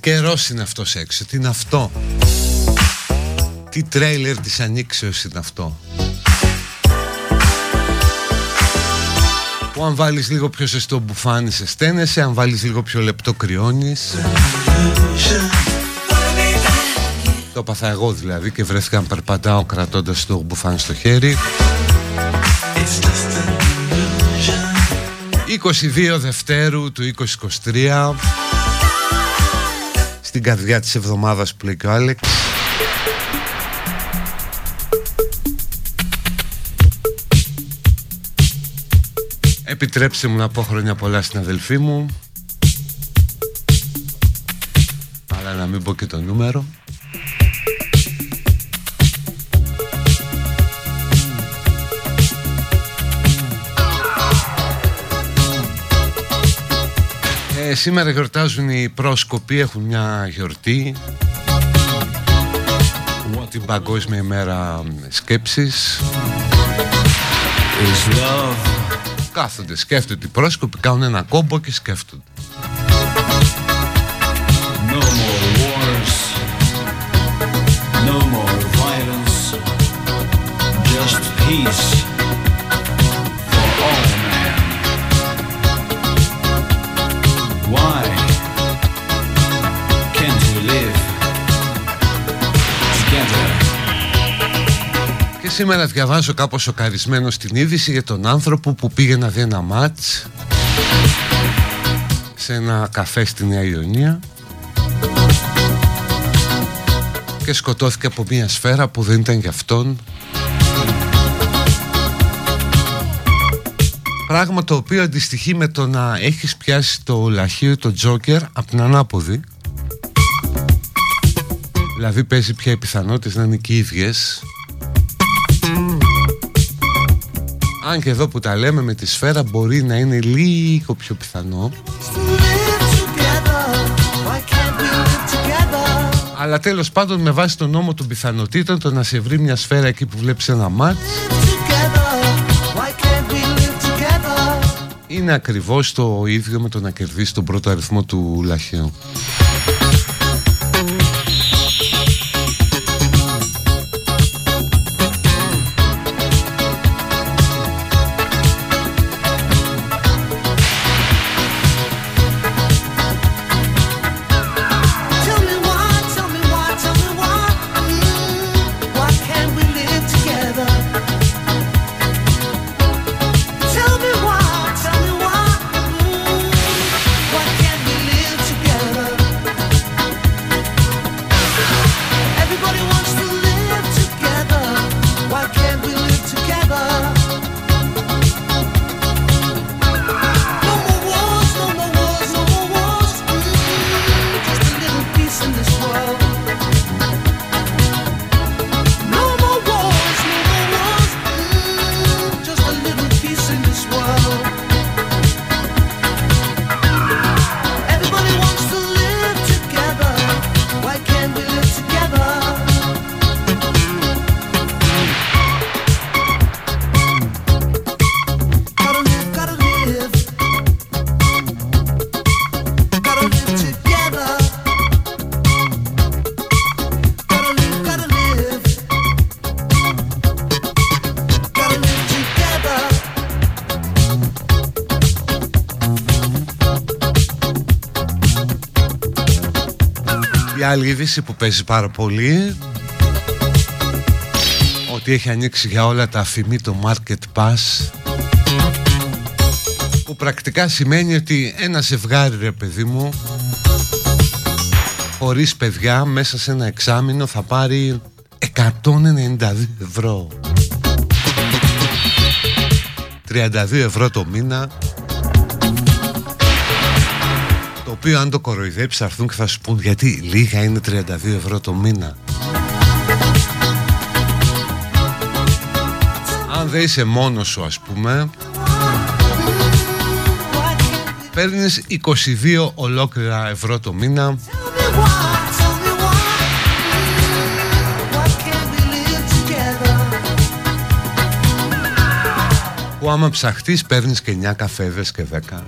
Καιρός είναι αυτός έξω, τι είναι αυτό? Τι τρέιλερ της ανοίξεως είναι αυτό? Που αν βάλεις λίγο πιο σεστό μπουφάνι σε στένεσαι, αν βάλεις λίγο πιο λεπτό κρυώνεις. Το έπαθα εγώ δηλαδή και βρέθηκα να περπατάω κρατώντας το μπουφάνι στο χέρι. 22 Δευτέρου του 2023, στην καρδιά της εβδομάδας που λέει και ο Άλεξ. Επιτρέψτε μου να πω χρόνια πολλά στην αδελφή μου, αλλά να μην πω και το νούμερο. Σήμερα γιορτάζουν οι πρόσκοποι, έχουν μια γιορτή, την Παγκόσμια ημέρα σκέψης. Κάθονται, σκέφτονται οι πρόσκοποι, κάνουν ένα κόμπο και σκέφτονται. No more wars, no more violence, just peace. Why can't we live together? Και σήμερα διαβάζω κάπως σοκαρισμένο την είδηση για τον άνθρωπο που πήγε να δει ένα μάτς σε ένα καφέ στη Νέα Ιωνία Κάποιος σκοτώθηκε από μια σφαίρα που δεν ήταν για αυτόν. Πράγμα το οποίο αντιστοιχεί με το να έχεις πιάσει το λαχείο, το τζόκερ, από την ανάποδη. Δηλαδή παίζει πια οι πιθανότητες να είναι και οι ίδιες. Αν και εδώ που τα λέμε με τη σφαίρα μπορεί να είναι λίγο πιο πιθανό. Αλλά τέλος πάντων, με βάση τον νόμο των πιθανοτήτων, το να σε βρει μια σφαίρα εκεί που βλέπεις ένα μάτς είναι ακριβώς το ίδιο με το να κερδίσει τον πρώτο αριθμό του λαχαίου. Άλλη είδηση που παίζει πάρα πολύ, ότι έχει ανοίξει για όλα τα αφημί το Market Pass, που πρακτικά σημαίνει ότι ένα ζευγάρι, ρε παιδί μου, χωρίς παιδιά, μέσα σε ένα εξάμηνο θα πάρει 192 ευρώ, 32 ευρώ το μήνα, το οποίο αν το κοροϊδέψεις θα έρθουν και θα σου πούν γιατί λίγα είναι 32 ευρώ το μήνα. Αν δεν είσαι μόνος σου, ας πούμε, παίρνεις 22 ολόκληρα ευρώ το μήνα, που άμα ψαχτείς παίρνεις και 9 καφέδες και 10.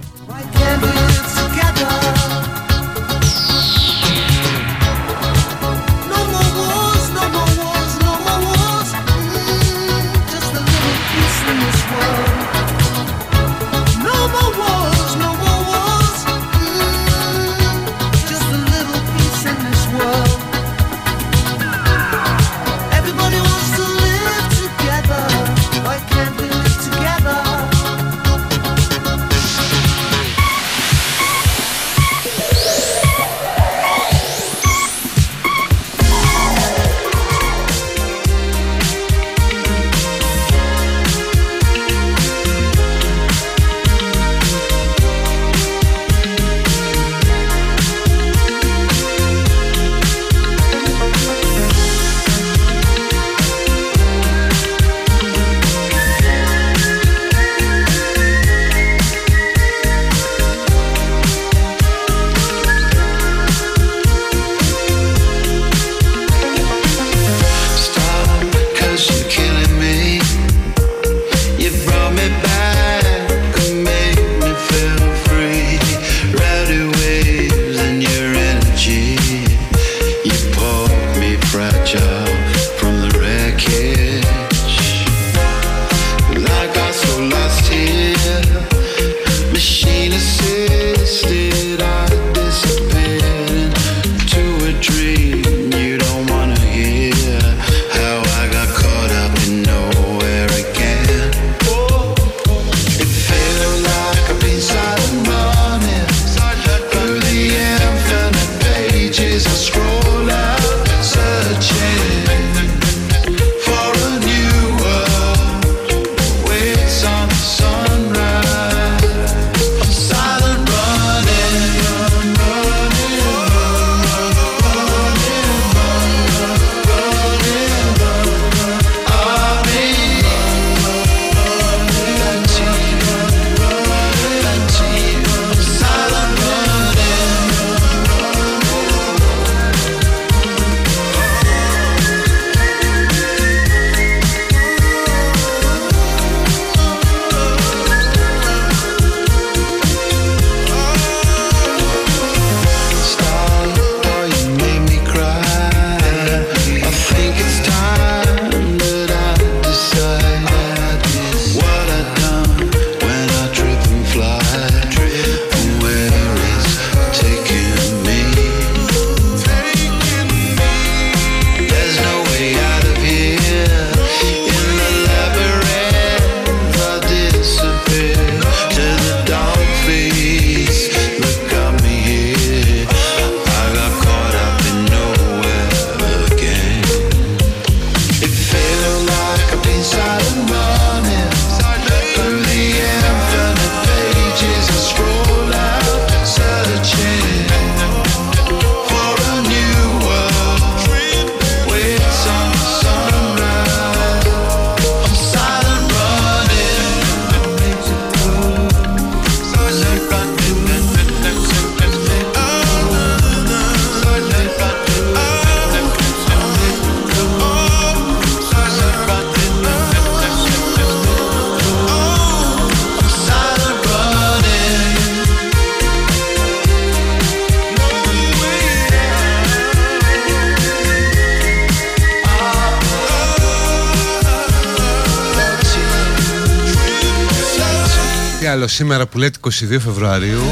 άλλο σήμερα που λέει 22 Φεβρουαρίου.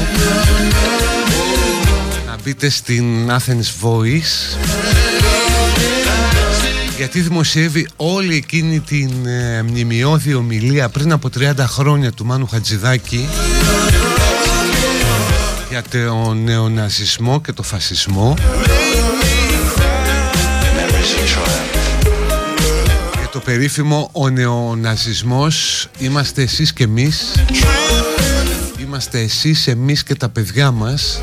Να μπείτε στην Athens Voice, γιατί δημοσιεύει όλη εκείνη την μνημειώδη ομιλία πριν από 30 χρόνια του Μάνου Χατζηδάκη για τον νεοναζισμό και το φασισμό. Για το περίφημο ο νεοναζισμός, είμαστε εσείς και εμείς, είμαστε εσείς, εμείς και τα παιδιά μας.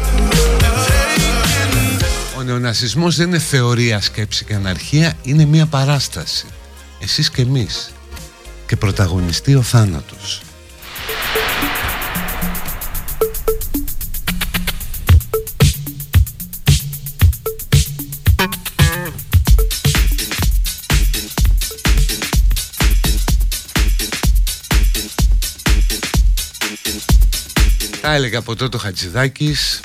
Ο νεοναζισμός δεν είναι θεωρία, σκέψη και αναρχία, είναι μια παράσταση, εσείς και εμείς, και πρωταγωνιστεί ο θάνατος. Τα έλεγε από τότε ο Χατζηδάκης,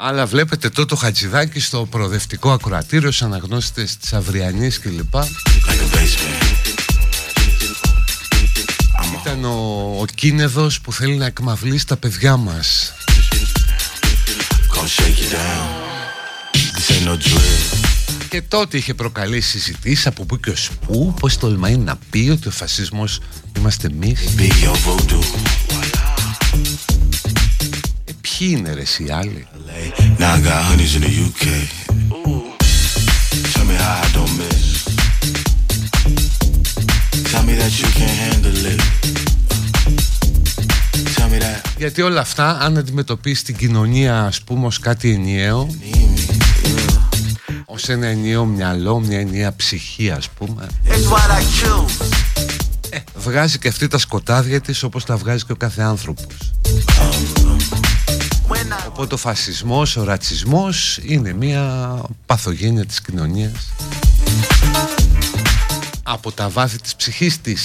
αλλά βλέπετε τότε ο Χατζηδάκης στο προοδευτικό ακροατήριο, στους αναγνώστες της Αυριανής κλπ. Ήταν ο κίνεδος που θέλει να εκμαυλήσει τα παιδιά μας. Και τότε είχε προκαλέσει συζητήσεις από πού και ως πού, πως τολμάει να πει ότι ο φασισμός είμαστε εμείς. Ποιοι είναι ρε οι άλλοι? Γιατί όλα αυτά, αν αντιμετωπίσει την κοινωνία ας πούμε ως κάτι ενιαίο, ως ένα ενιαίο μυαλό, μια ενιαία ψυχή ας πούμε, βγάζει και αυτή τα σκοτάδια της όπως τα βγάζει και ο κάθε άνθρωπος. Οπότε ο φασισμός, ο ρατσισμός είναι μια παθογένεια της κοινωνίας από τα βάθη της ψυχής της.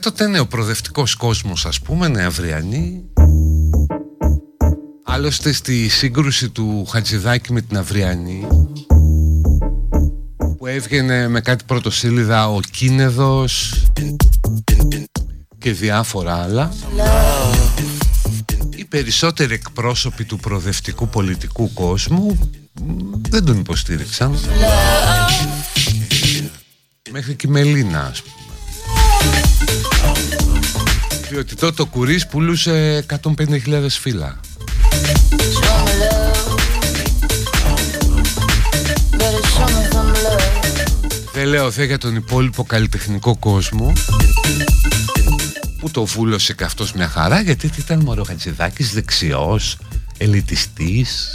Τότε είναι ο προοδευτικός κόσμος ας πούμε, είναι Αυριανή. Άλλωστε στη σύγκρουση του Χατζηδάκη με την Αυριανή, που έβγαινε με κάτι πρωτοσύλληδα ο κίνεδος και διάφορα άλλα, οι περισσότεροι εκπρόσωποι του προοδευτικού πολιτικού κόσμου δεν τον υποστήριξαν. Μέχρι και η Μελίνα ας πούμε, διότι τότε ο Κουρίς πουλούσε 150.000 φύλλα. Δεν λέω δε για τον υπόλοιπο καλλιτεχνικό κόσμο που το βούλωσε και αυτός μια χαρά, γιατί ήταν μωρό ο Χατζηδάκης, δεξιός, ελιτιστής.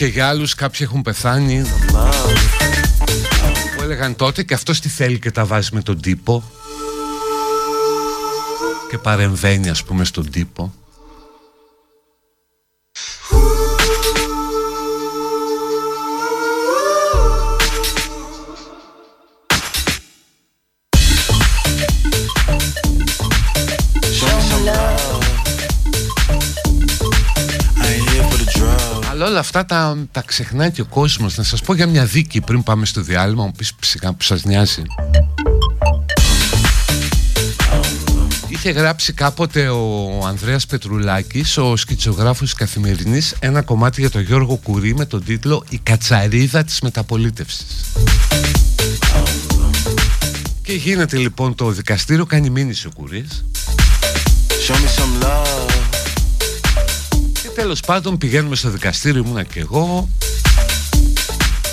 και για άλλους, κάποιοι έχουν πεθάνει που έλεγαν τότε, και αυτός τι θέλει και τα βάζει με τον τύπο και παρεμβαίνει, ας πούμε, στον τύπο. Όλα αυτά τα ξεχνάει και ο κόσμος. Να σας πω για μια δίκη πριν πάμε στο διάλειμμα, μου πεις ψυχά που σας νοιάζει. Είχε γράψει κάποτε ο Ανδρέας Πετρουλάκης, ο σκητσογράφος της Καθημερινής, ένα κομμάτι για τον Γιώργο Κουρί με τον τίτλο «Η κατσαρίδα της μεταπολίτευσης». Και γίνεται λοιπόν το δικαστήριο, κάνει μήνυση ο Κουρίς. Show me some love. Τέλος πάντων πηγαίνουμε στο δικαστήριο, ήμουνα και εγώ.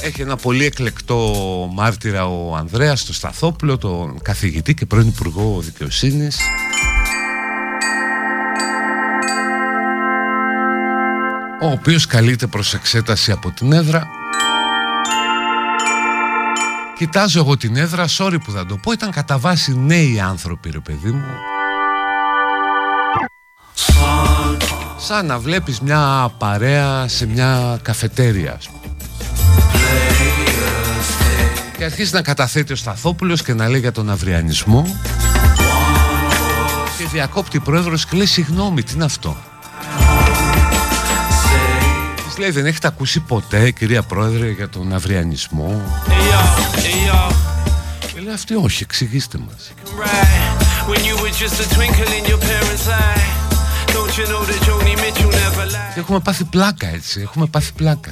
Έχει ένα πολύ εκλεκτό μάρτυρα ο Ανδρέας, τον Σταθόπουλο, τον καθηγητή και πρώην υπουργό δικαιοσύνης. Ο οποίος καλείται προς εξέταση από την έδρα. Κοιτάζω εγώ την έδρα, sorry που θα το πω, ήταν κατά βάση νέοι άνθρωποι, ρε παιδί μου. Σαν να βλέπεις μια παρέα σε μια καφετέρια. Και αρχίζει να καταθέτει ο Σταθόπουλος και να λέει για τον αυριανισμό. Και διακόπτει η πρόεδρος και λέει συγγνώμη, τι είναι αυτό. Της λέει δεν έχετε ακούσει ποτέ, κυρία πρόεδρε, για τον αυριανισμό. Και λέει αυτή όχι, εξηγήστε μας. Και έχουμε πάθει πλάκα, έτσι, έχουμε πάθει πλάκα.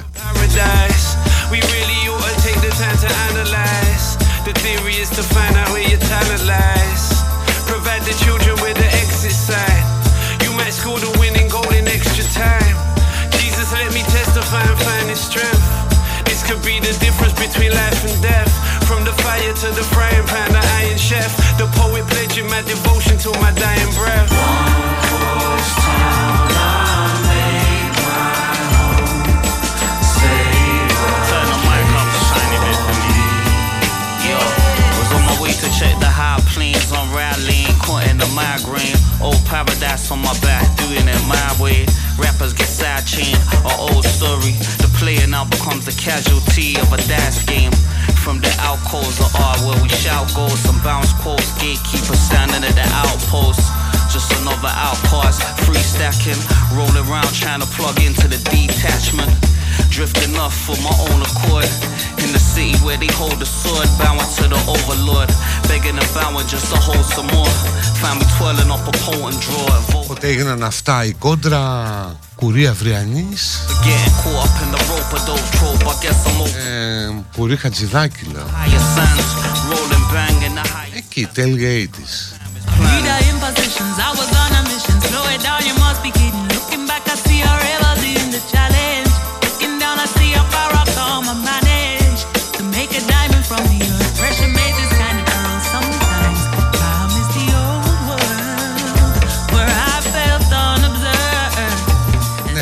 Paradise on my back, doing it my way. Rappers get sidechained, an old story. The player now becomes a casualty of a dice game. From the alcoves of art where we shout goals, some bounce quotes, gatekeepers standing at the outposts. Just another outcast, free stacking, rolling around trying to plug into the detachment. Drifting off for my own accord. In the city where they hold the sword, bowing to the overlord. Begging and bowing just to hold some more. Find me twirling up a pole and draw. Οπότε έγιναν αυτά, η κόντρα Κουρί Αυριανής, Κουρί Χατζηδάκη. Εκεί, τέλεια ήτης.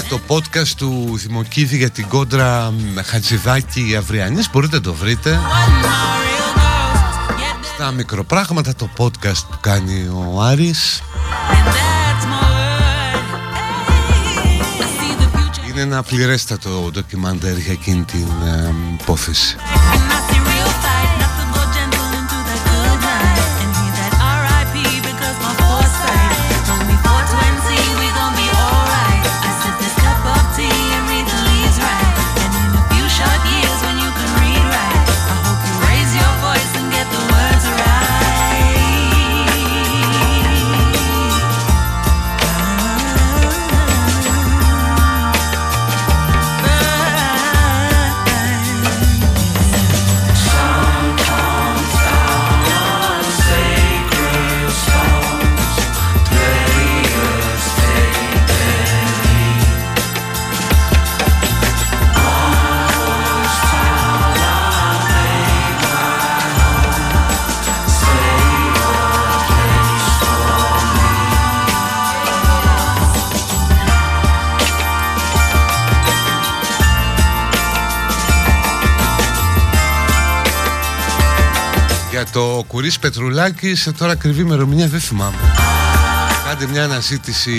Το podcast του Δημοκίδη για την κόντρα Χατζηδάκη Αυριανής μπορείτε να το βρείτε στα μικροπράγματα, το podcast που κάνει ο Άρης. Είναι ένα πληρέστατο ντοκιμαντέρ για εκείνη την υπόθεση. Για το Κουρίς Πετρουλάκη σε τώρα ακριβή ημερομηνία δεν θυμάμαι. Κάντε μια αναζήτηση,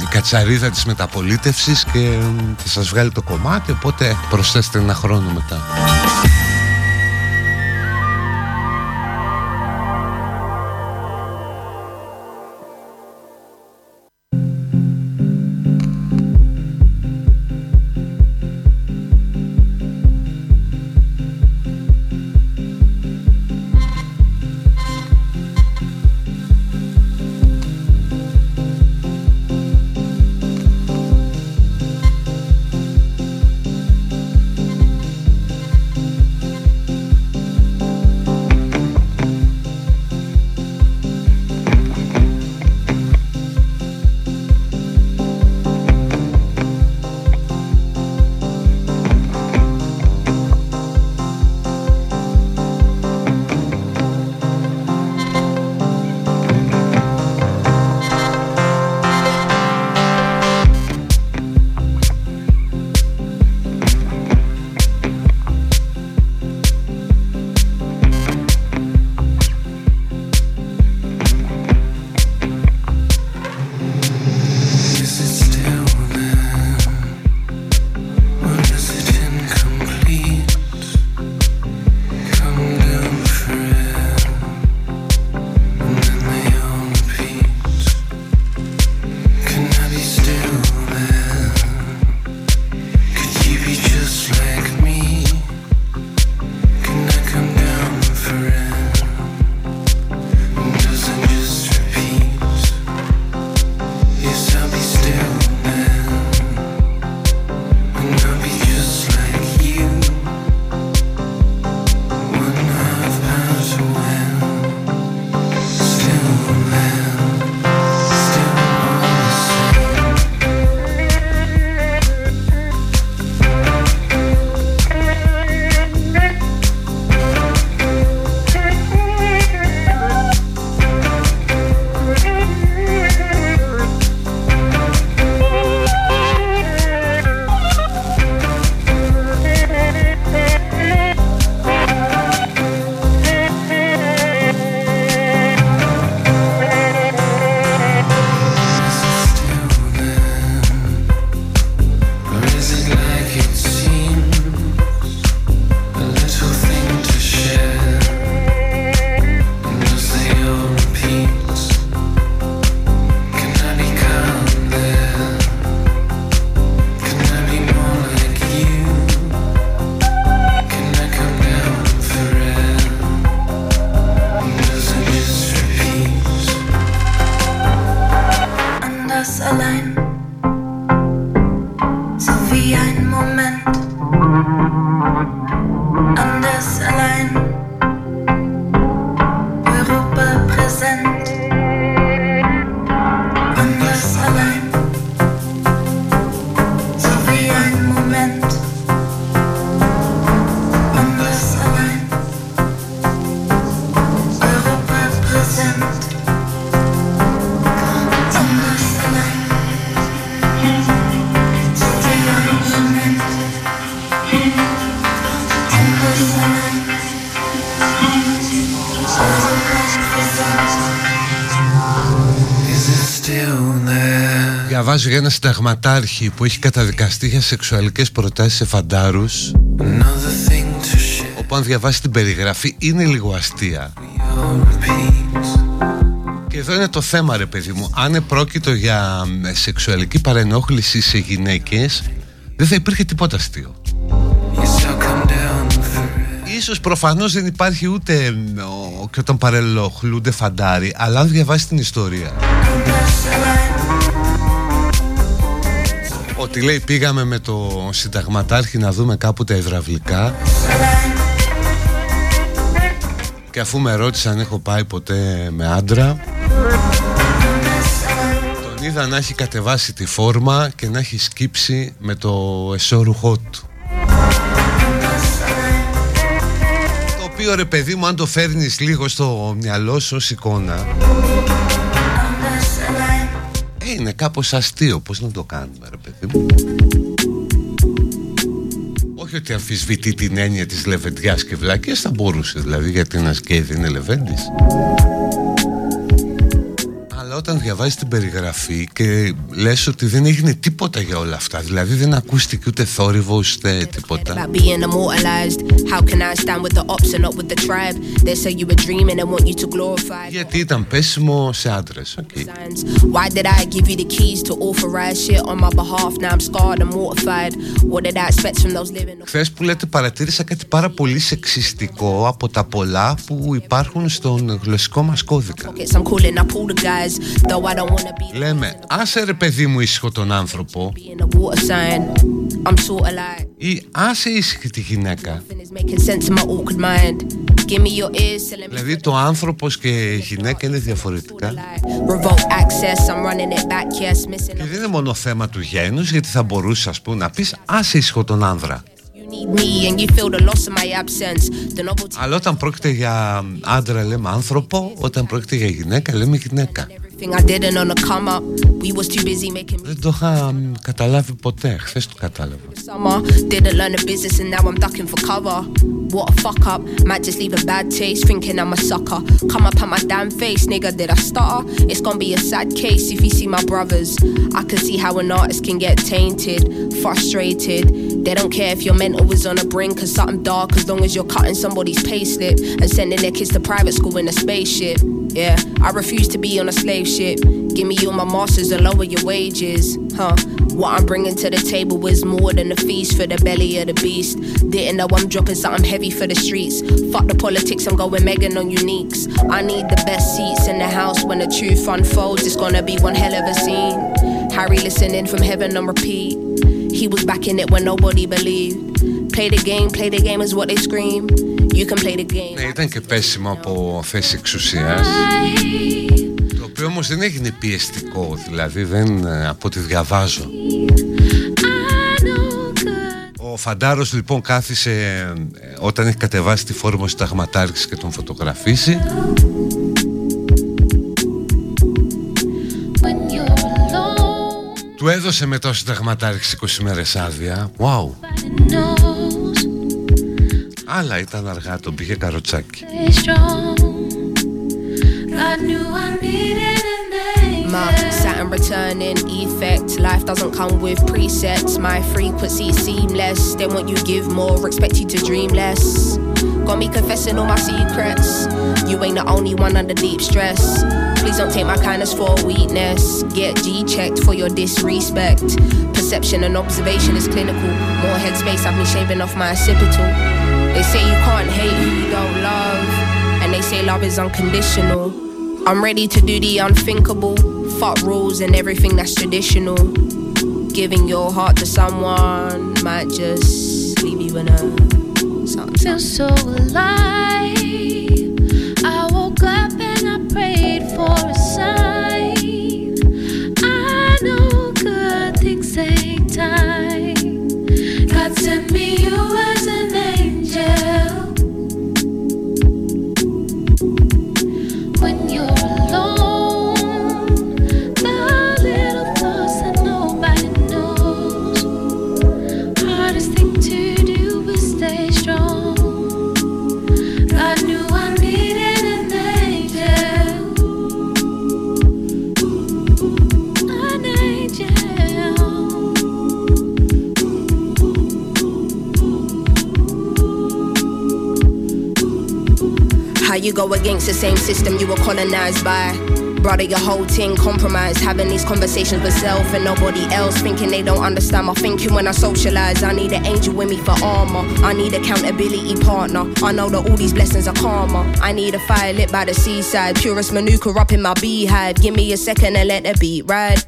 η κατσαρίδα της μεταπολίτευσης, και θα σας βγάλει το κομμάτι, οπότε προσθέστε ένα χρόνο μετά. Διαβάζω για ένα συνταγματάρχη που έχει καταδικαστεί για σεξουαλικές προτάσεις σε φαντάρους, όπου αν διαβάσει την περιγραφή είναι λίγο αστεία. Και εδώ είναι το θέμα, ρε παιδί μου. Αν επρόκειτο για σεξουαλική παρενόχληση σε γυναίκες, δεν θα υπήρχε τίποτα αστείο. Ίσως προφανώς δεν υπάρχει ούτε και όταν παρενοχλούνται φαντάροι, αλλά αν διαβάσει την ιστορία, ότι λέει πήγαμε με το συνταγματάρχη να δούμε κάπου τα υδραυλικά και αφού με ρώτησαν αν έχω πάει ποτέ με άντρα, τον είδα να έχει κατεβάσει τη φόρμα και να έχει σκύψει με το εσώρουχό του. Το οποίο, ρε παιδί μου, αν το φέρνεις λίγο στο μυαλό σου ως εικόνα, είναι κάπως αστείο. Πώς να το κάνουμε, ρε παιδί μου? Όχι Όχι ότι αμφισβητεί την έννοια της λεβεντιάς και βλακίας, θα μπορούσε δηλαδή, γιατί ένας γκέι δεν είναι λεβέντης. Αλλά όταν διαβάζεις την περιγραφή και λες ότι δεν έγινε τίποτα για όλα αυτά, δηλαδή δεν ακούστηκε ούτε θόρυβο ούτε τίποτα. Γιατί ήταν πέσιμο σε άντρες. Okay. Χθες που λέτε παρατήρησα κάτι πάρα πολύ σεξιστικό από τα πολλά που υπάρχουν στον γλωσσικό μας κώδικα. Λέμε, άσε ρε παιδί μου ήσυχο τον άνθρωπο, ή άσε ήσυχη τη γυναίκα. Δηλαδή το άνθρωπος και η γυναίκα είναι διαφορετικά. Και δεν είναι μόνο θέμα του γένους, γιατί θα μπορούσε ας πούμε να πεις άσε ήσυχο τον άνδρα. Αλλά όταν πρόκειται για άντρα λέμε άνθρωπο, όταν πρόκειται για γυναίκα λέμε γυναίκα. Δεν το είχα καταλάβει ποτέ, χθες το κατάλαβα. Shit. Give me all my masters and lower your wages, huh? What I'm bringing to the table is more than a feast for the belly of the beast. Didn't know I'm dropping something heavy for the streets. Fuck the politics, I'm going Megan on Uniques. I need the best seats in the house when the truth unfolds. It's gonna be one hell of a scene. Harry listening from heaven on repeat. He was back in it when nobody believed. Play the game is what they scream. You can play the game. Ναι, ήταν και πέσιμο από θέση εξουσίας. Το οποίο όμως δεν έγινε πιεστικό, δηλαδή δεν, από ό,τι διαβάζω. Ο Φαντάρος λοιπόν κάθισε όταν έχει κατεβάσει τη φόρμα συνταγματάρχης και τον φωτογραφίσει. Του έδωσε μετά ο συνταγματάρχης 20 μέρες άδεια. Wow. Αλλά ήταν αργά, τον πήγε καροτσάκι. I knew I needed a name. My Saturn returning effect. Life doesn't come with presets. My frequency seamless. They want you give more, expect you to dream less. Got me confessing all my secrets. You ain't the only one under deep stress. Please don't take my kindness for weakness. Get G-checked for your disrespect. Perception and observation is clinical. More headspace, I've been shaving off my occipital. They say you can't hate who you don't love. And they say love is unconditional. I'm ready to do the unthinkable. Fuck rules and everything that's traditional. Giving your heart to someone might just leave you in a something. Feel so alive. I woke up and I prayed for a sign. I know good things take time. God sent me you as an angel. You go against the same system you were colonized by. Brother, your whole thing compromised. Having these conversations with self and nobody else. Thinking they don't understand my thinking when I socialize. I need an angel with me for armor. I need accountability partner. I know that all these blessings are karma. I need a fire lit by the seaside. Purest manuka up in my beehive. Give me a second and let the beat ride.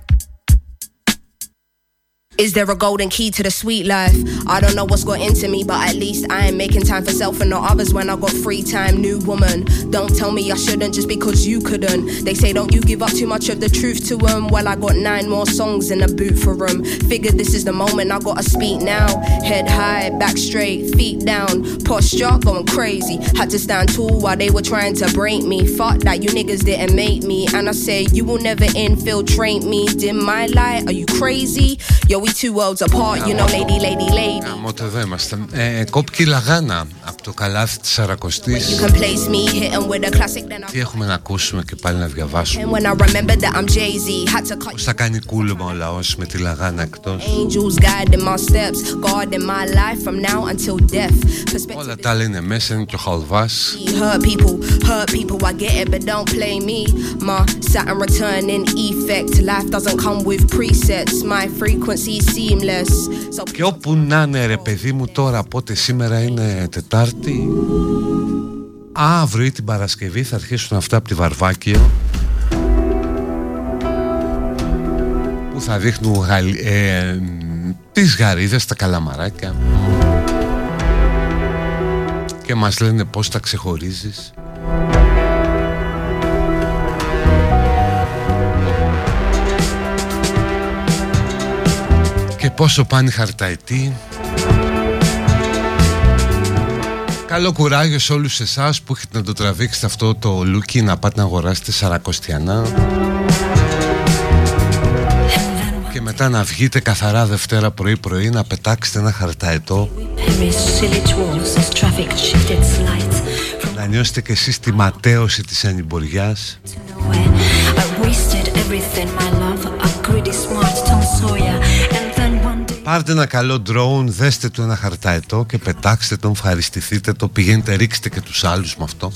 Is there a golden key to the sweet life? I don't know what's got into me, but at least I am making time for self and not others when I got free time. New woman, don't tell me I shouldn't just because you couldn't. They say don't you give up too much of the truth to them. Well, I got 9 more songs in the boot for them. Figure this is the moment, I gotta speak now. Head high, back straight, feet down. Posture going crazy. Had to stand tall while they were trying to break me. Fuck that, you niggas didn't make me. And I say you will never infiltrate me. Dim my light, are you crazy? Yo, we two worlds apart, you know, lady, lady, lady. Μότι εδώ ήμασταν. Κόπηκε λαγάνα από το καλάθι της Σαρακοστής. Τι έχουμε να ακούσουμε και πάλι να διαβάσουμε. Πώς θα κάνει κούλωμα ο λαός με τη λαγάνα εκτός. Όλα τα άλλα είναι μέσα, είναι και ο χαλβάς. Και όπου να είναι ρε παιδί μου τώρα, πότε σήμερα είναι Τετάρτη, αύριο ή την Παρασκευή θα αρχίσουν αυτά από τη Βαρβάκιο που θα δείχνουν τις γαρίδες, τα καλαμαράκια και μας λένε πώς τα ξεχωρίζεις. Και πόσο πάνε χαρταετοί. Καλό κουράγιο σε όλους εσάς που έχετε να το τραβήξετε αυτό το λούκι, να πάτε να αγοράσετε σαρακοστιανά και μετά να βγείτε καθαρά Δευτέρα πρωί-πρωί να πετάξετε ένα χαρταετό, να νιώσετε κι εσείς τη ματέωση της ανημποριάς. Πάρτε ένα καλό drone, δέστε του ένα χαρταετό και πετάξτε τον, ευχαριστηθείτε το, πηγαίνετε, ρίξτε και τους άλλους με αυτό.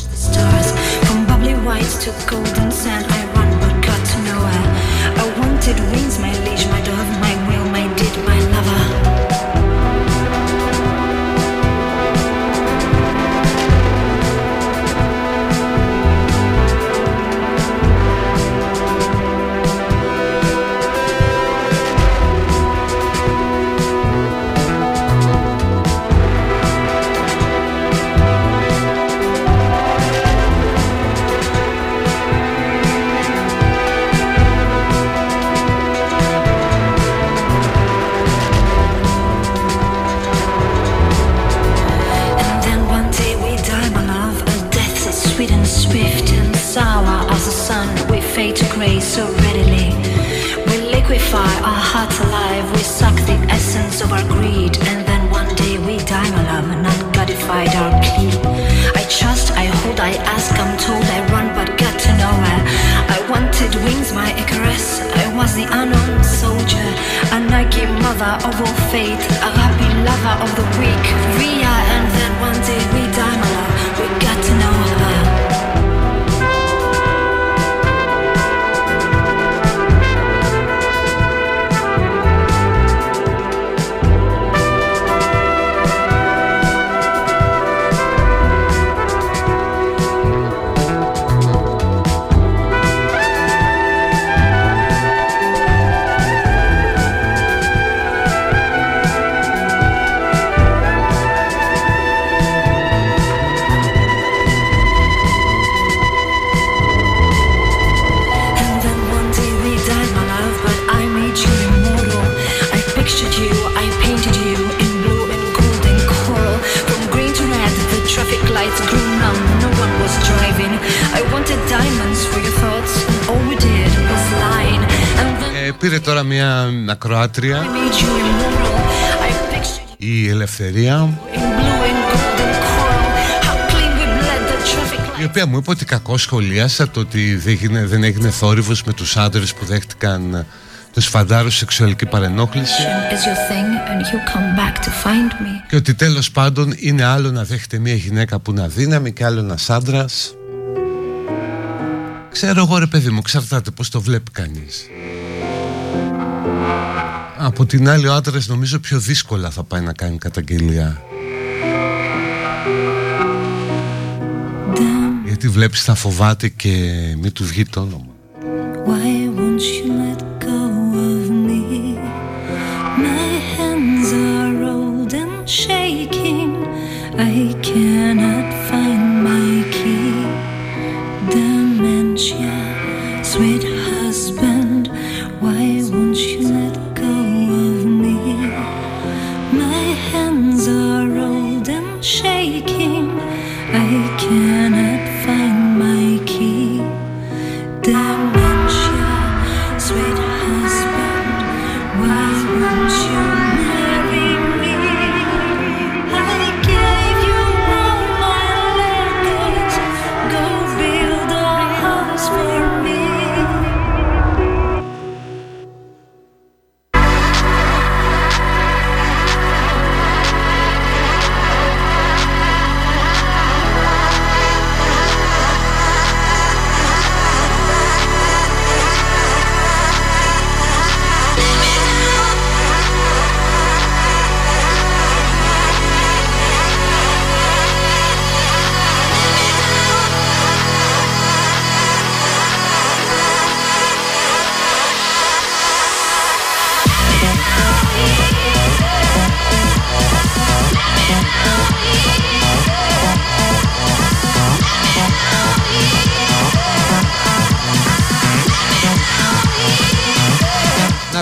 Πήρε τώρα μια ακροάτρια η Ελευθερία, η οποία μου είπε ότι κακώς σχολίασα το ότι δεν έγινε θόρυβος με τους άντρες που δέχτηκαν τους φαντάρους σεξουαλική παρενόχληση και ότι τέλος πάντων είναι άλλο να δέχεται μια γυναίκα που είναι αδύναμη και άλλο ένας άντρας. Ξέρω εγώ ρε παιδί μου, εξαρτάται πως το βλέπει κανείς. Από την άλλη ο άντρας νομίζω πιο δύσκολα θα πάει να κάνει καταγγελία. Γιατί βλέπεις θα φοβάται και μη του βγει το όνομα. Sweet husband, why won't you?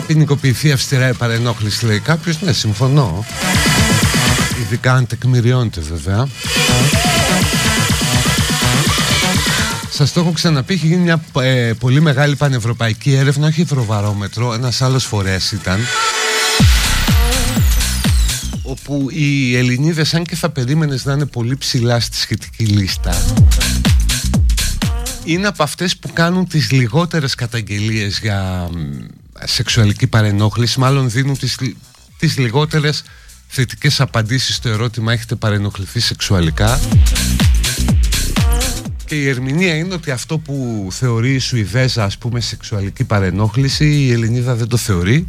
ποινικοποιηθεί αυστηρά η παρενόχληση, λέει κάποιος. Ναι, συμφωνώ. Ειδικά αν τεκμηριώνεται, βέβαια. Σας το έχω ξαναπεί, έχει γίνει μια πολύ μεγάλη πανευρωπαϊκή έρευνα, όχι ευρωβαρόμετρο, ένας άλλος φορέας ήταν, όπου οι Ελληνίδες, αν και θα περίμενες να είναι πολύ ψηλά στη σχετική λίστα, είναι από αυτές που κάνουν τις λιγότερες καταγγελίες για σεξουαλική παρενόχληση, μάλλον δίνουν τις λιγότερες θετικές απαντήσεις στο ερώτημα έχετε παρενοχληθεί σεξουαλικά. Και η ερμηνεία είναι ότι αυτό που θεωρεί η Σουηδέζα, ας πούμε, σεξουαλική παρενόχληση, η Ελληνίδα δεν το θεωρεί.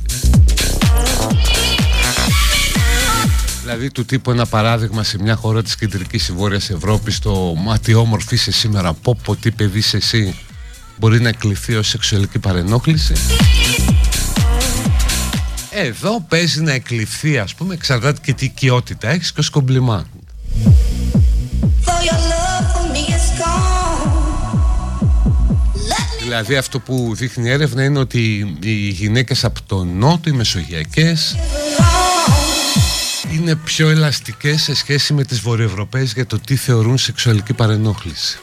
Δηλαδή του τύπου ένα παράδειγμα σε μια χώρα της κεντρικής και βόρειας Ευρώπης, το «Μα τι όμορφη είσαι σήμερα, πω τι παιδί είσαι εσύ», μπορεί να εκλειφθεί ως σεξουαλική παρενόχληση. Εδώ παίζει να εκλειφθεί, ας πούμε, εξαρτάται και τι οικειότητα έχεις και ως κομπλιμά. Δηλαδή αυτό που δείχνει η έρευνα είναι ότι οι γυναίκες από τον Νότο, οι μεσογειακές, είναι πιο ελαστικές σε σχέση με τις βορειοευρωπαίες για το τι θεωρούν σεξουαλική παρενόχληση.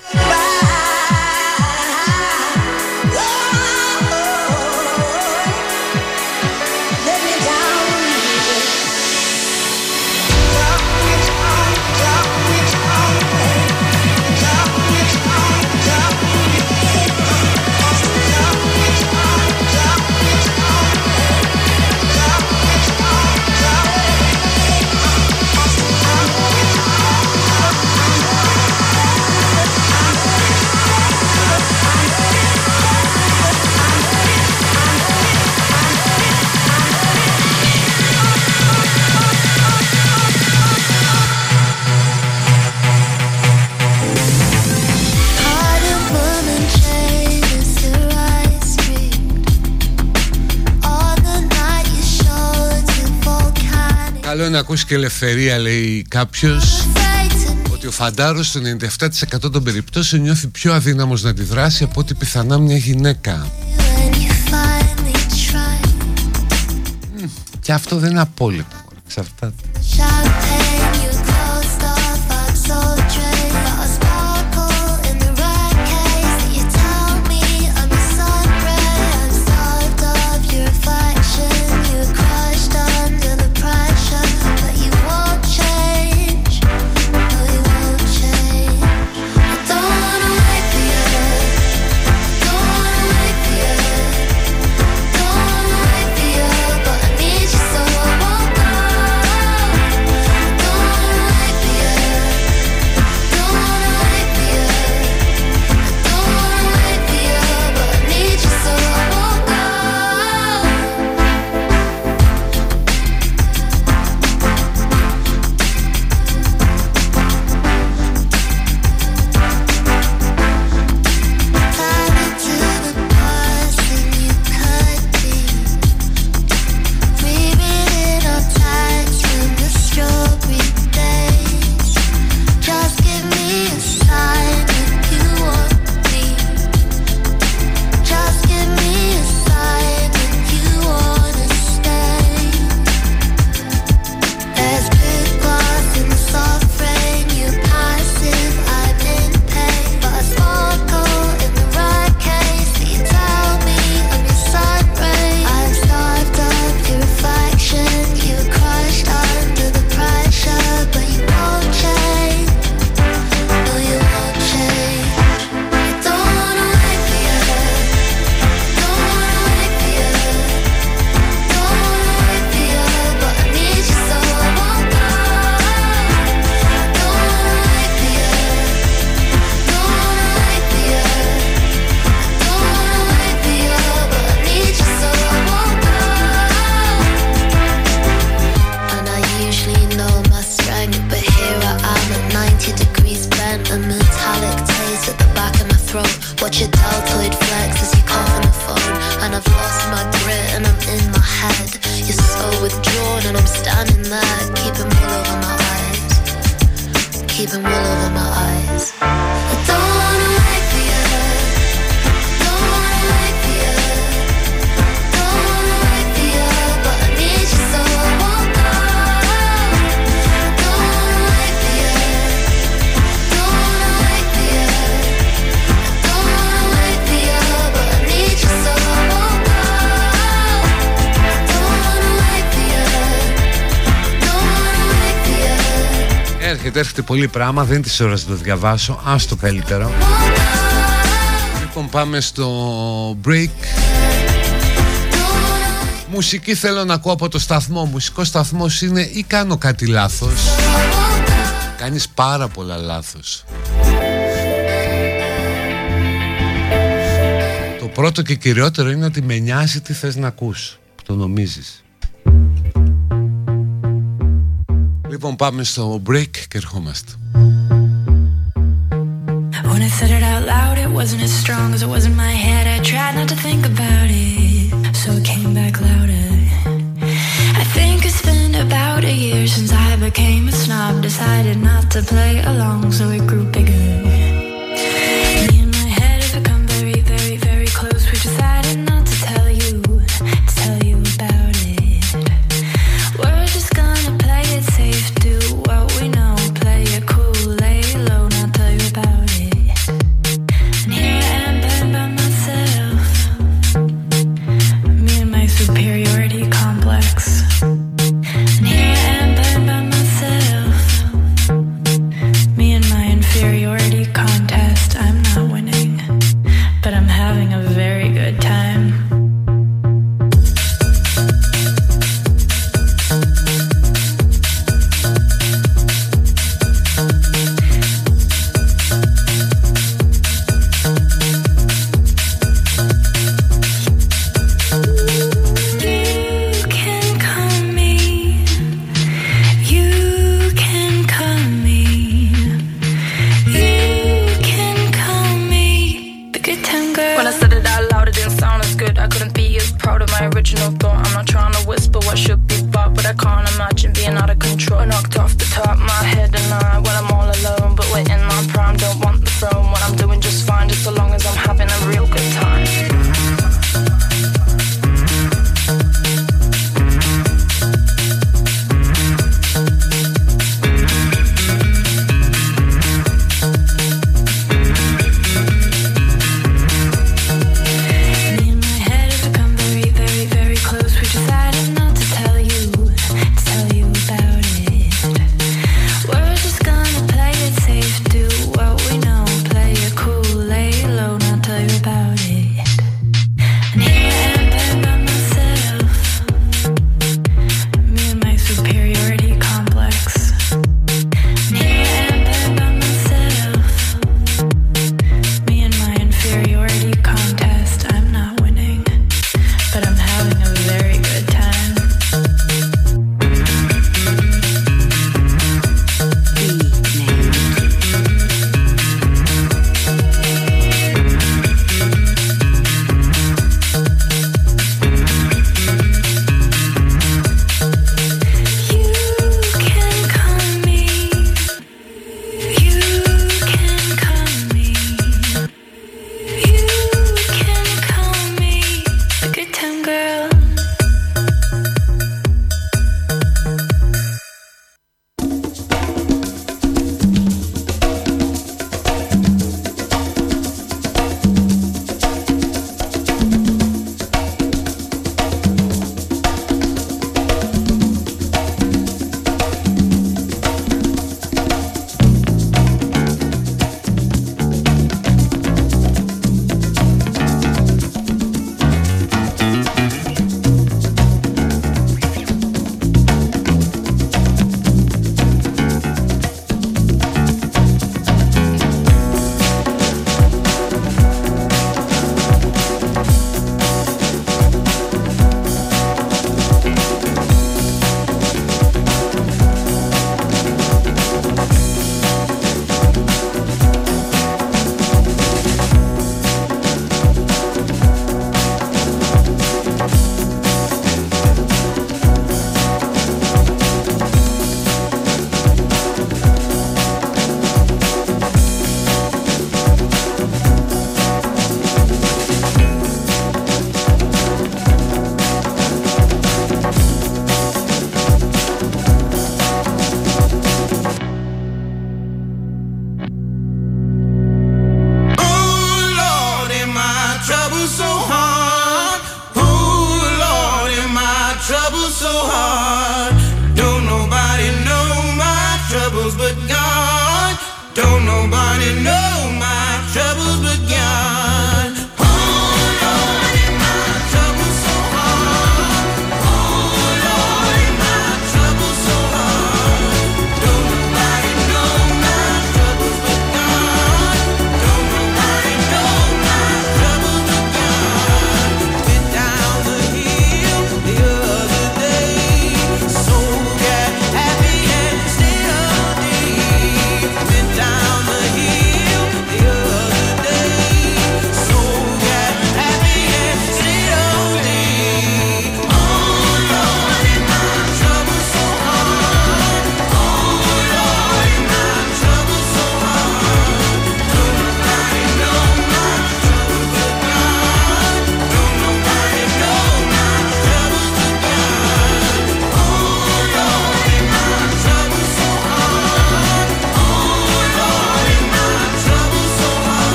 Καλό να ακούσει και ελευθερία, λέει κάποιος, ότι ο φαντάρος στο 97% των περιπτώσεων νιώθει πιο αδύναμος να αντιδράσει από ό,τι πιθανά μια γυναίκα. Και αυτό δεν είναι απόλυτο. Εξαρτάται. γιατί έρχεται πολύ πράγμα, δεν είναι της ώρας να το διαβάσω, άστο καλύτερο. Λοιπόν, πάμε στο break. Μουσική θέλω να ακούω από το σταθμό. Μουσικός σταθμός είναι ή κάνω κάτι λάθος? Κάνεις πάρα πολλά λάθος. Το πρώτο και κυριότερο είναι ότι με νοιάζει τι θες να ακούς, που το νομίζεις. Λοιπόν, πάμε στο break και ερχόμαστε. When I said it out loud, it wasn't as strong as it was in my head. I tried not to think about it, so it came back louder. I think it's been about a year since I became a snob. Decided not to play along, so it grew bigger. Me and my head have become very, very, very close. We decided not to tell you about it. We're just gonna play it safe, do what we know, play it cool. Inferiority.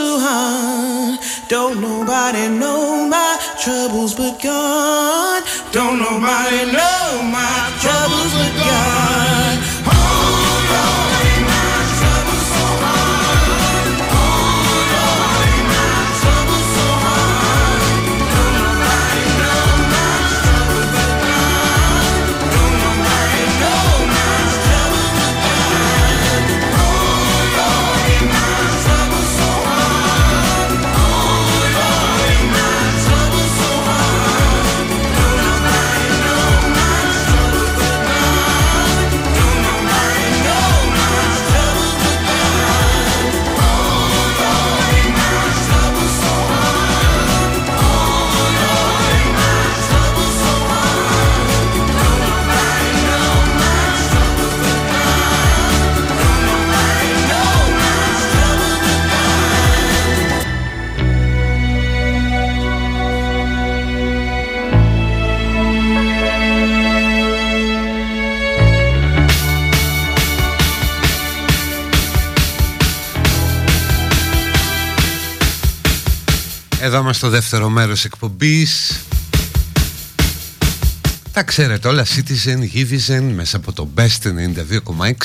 so hard. Don't nobody know my troubles but God. Don't nobody know my troubles but God. Oh, Lord. Εδώ είμαστε στο δεύτερο μέρος εκπομπής. Τα ξέρετε όλα, Citizen, Givizen, μέσα από το Best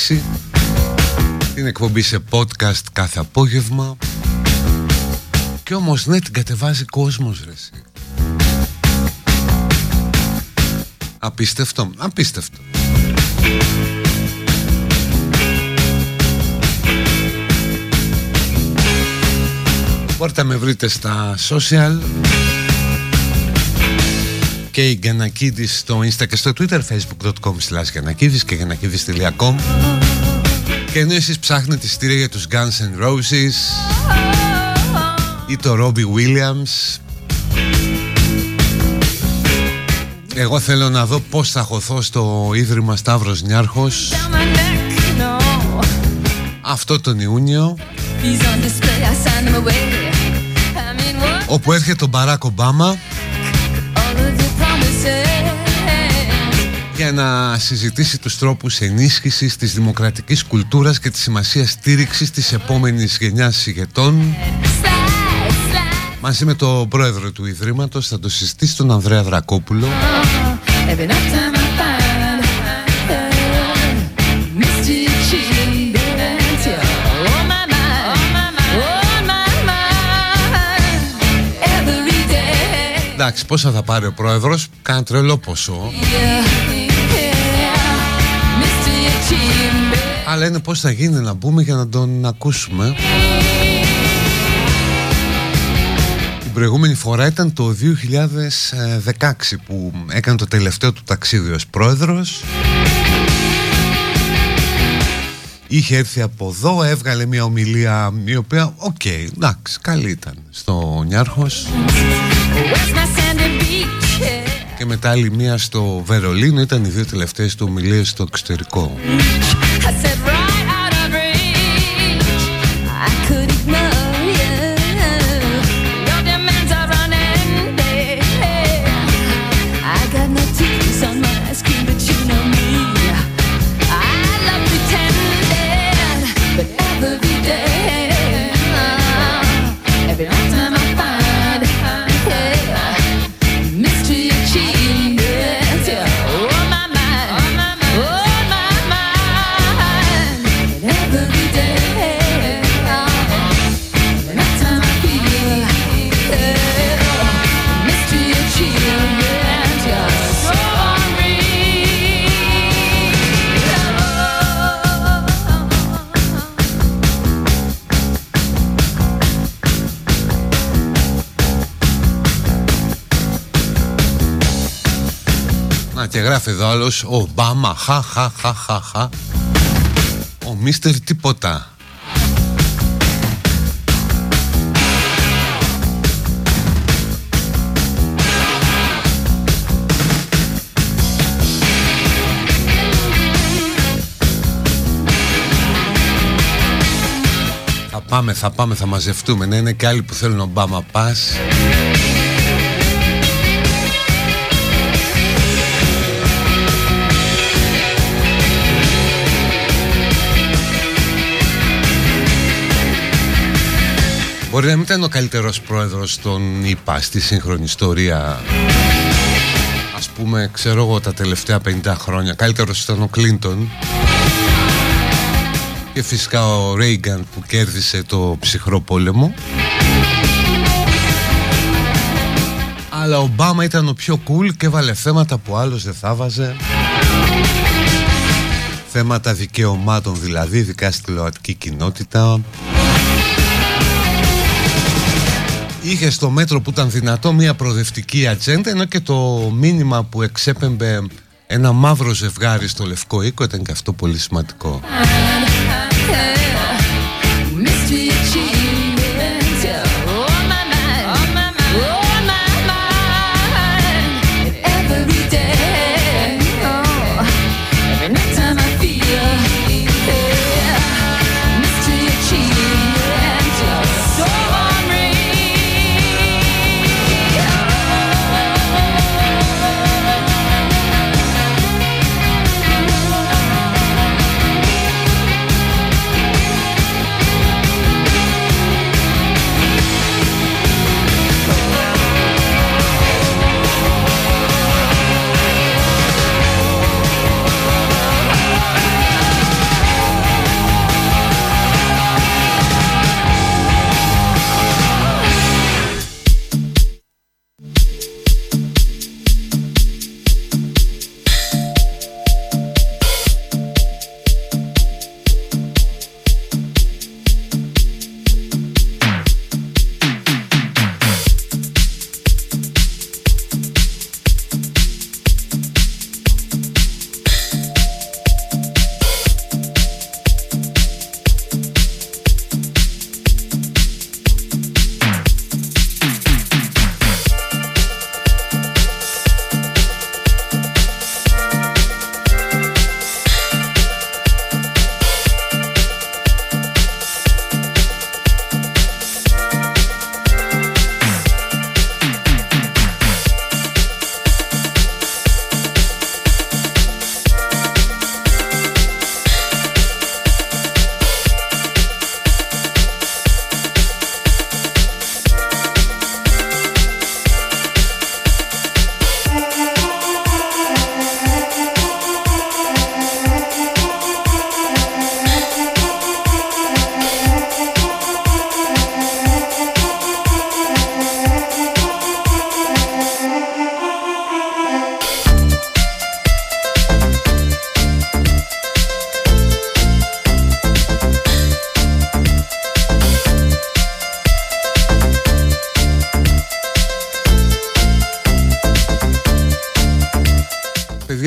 92,6. Την εκπομπή σε podcast κάθε απόγευμα. Και όμως ναι, την κατεβάζει κόσμος ρε. Απίστευτο, απίστευτο. Μπορείτε να με βρείτε στα social και η Γιαννακίδης στο Insta και στο Twitter, facebook.com/Γιαννακίδης και γιαννακίδης.com. Και ενώ εσείς ψάχνετε στήρια για τους Guns N' Roses ή το Robbie Williams, εγώ θέλω να δω πώς θα χωθώ στο Ίδρυμα Σταύρος Νιάρχος αυτό τον Ιούνιο, όπου έρχεται ο Μπαράκ Ομπάμα για να συζητήσει τους τρόπους ενίσχυσης της δημοκρατικής κουλτούρας και τη σημασία στήριξης της επόμενης γενιάς ηγετών. Μαζί με τον πρόεδρο του Ιδρύματος θα το συζητήσει, τον Ανδρέα Δρακόπουλο. Εντάξει, πόσα θα πάρει ο πρόεδρος, κάνα τρελό ποσό. Αλλά είναι πώς θα γίνει να μπούμε για να τον ακούσουμε. Την προηγούμενη φορά ήταν το 2016 που έκανε το τελευταίο του ταξίδι ως πρόεδρος. Είχε έρθει από εδώ, έβγαλε μια ομιλία η οποία, οκ, εντάξει, καλή ήταν στο Νιάρχος. Και μετά άλλη μία στο Βερολίνο. Ήταν οι δύο τελευταίες του ομιλίες στο εξωτερικό. Και γράφει εδώ άλλος, ο Ομπάμα, χα, ο Μίστερ Τίποτα. Θα πάμε, θα μαζευτούμε, να είναι και άλλοι που θέλουν Ομπάμα πας. μπορεί να μην ήταν ο καλύτερος πρόεδρος των ΗΠΑ στη σύγχρονη ιστορία. Ας πούμε, ξέρω εγώ, τα τελευταία 50 χρόνια. Καλύτερος ήταν ο Κλίντον. Και φυσικά ο Ρέιγκαν που κέρδισε το ψυχρό πόλεμο. Αλλά ο Ομπάμα ήταν ο πιο cool και έβαλε θέματα που άλλος δεν θα βάζε. Θέματα δικαιωμάτων δηλαδή, ειδικά στη ΛΟΑΤΚΙ κοινότητα. Είχε στο μέτρο που ήταν δυνατό μια προοδευτική ατζέντα, ενώ και το μήνυμα που εξέπεμπε ένα μαύρο ζευγάρι στο Λευκό Οίκο ήταν και αυτό πολύ σημαντικό.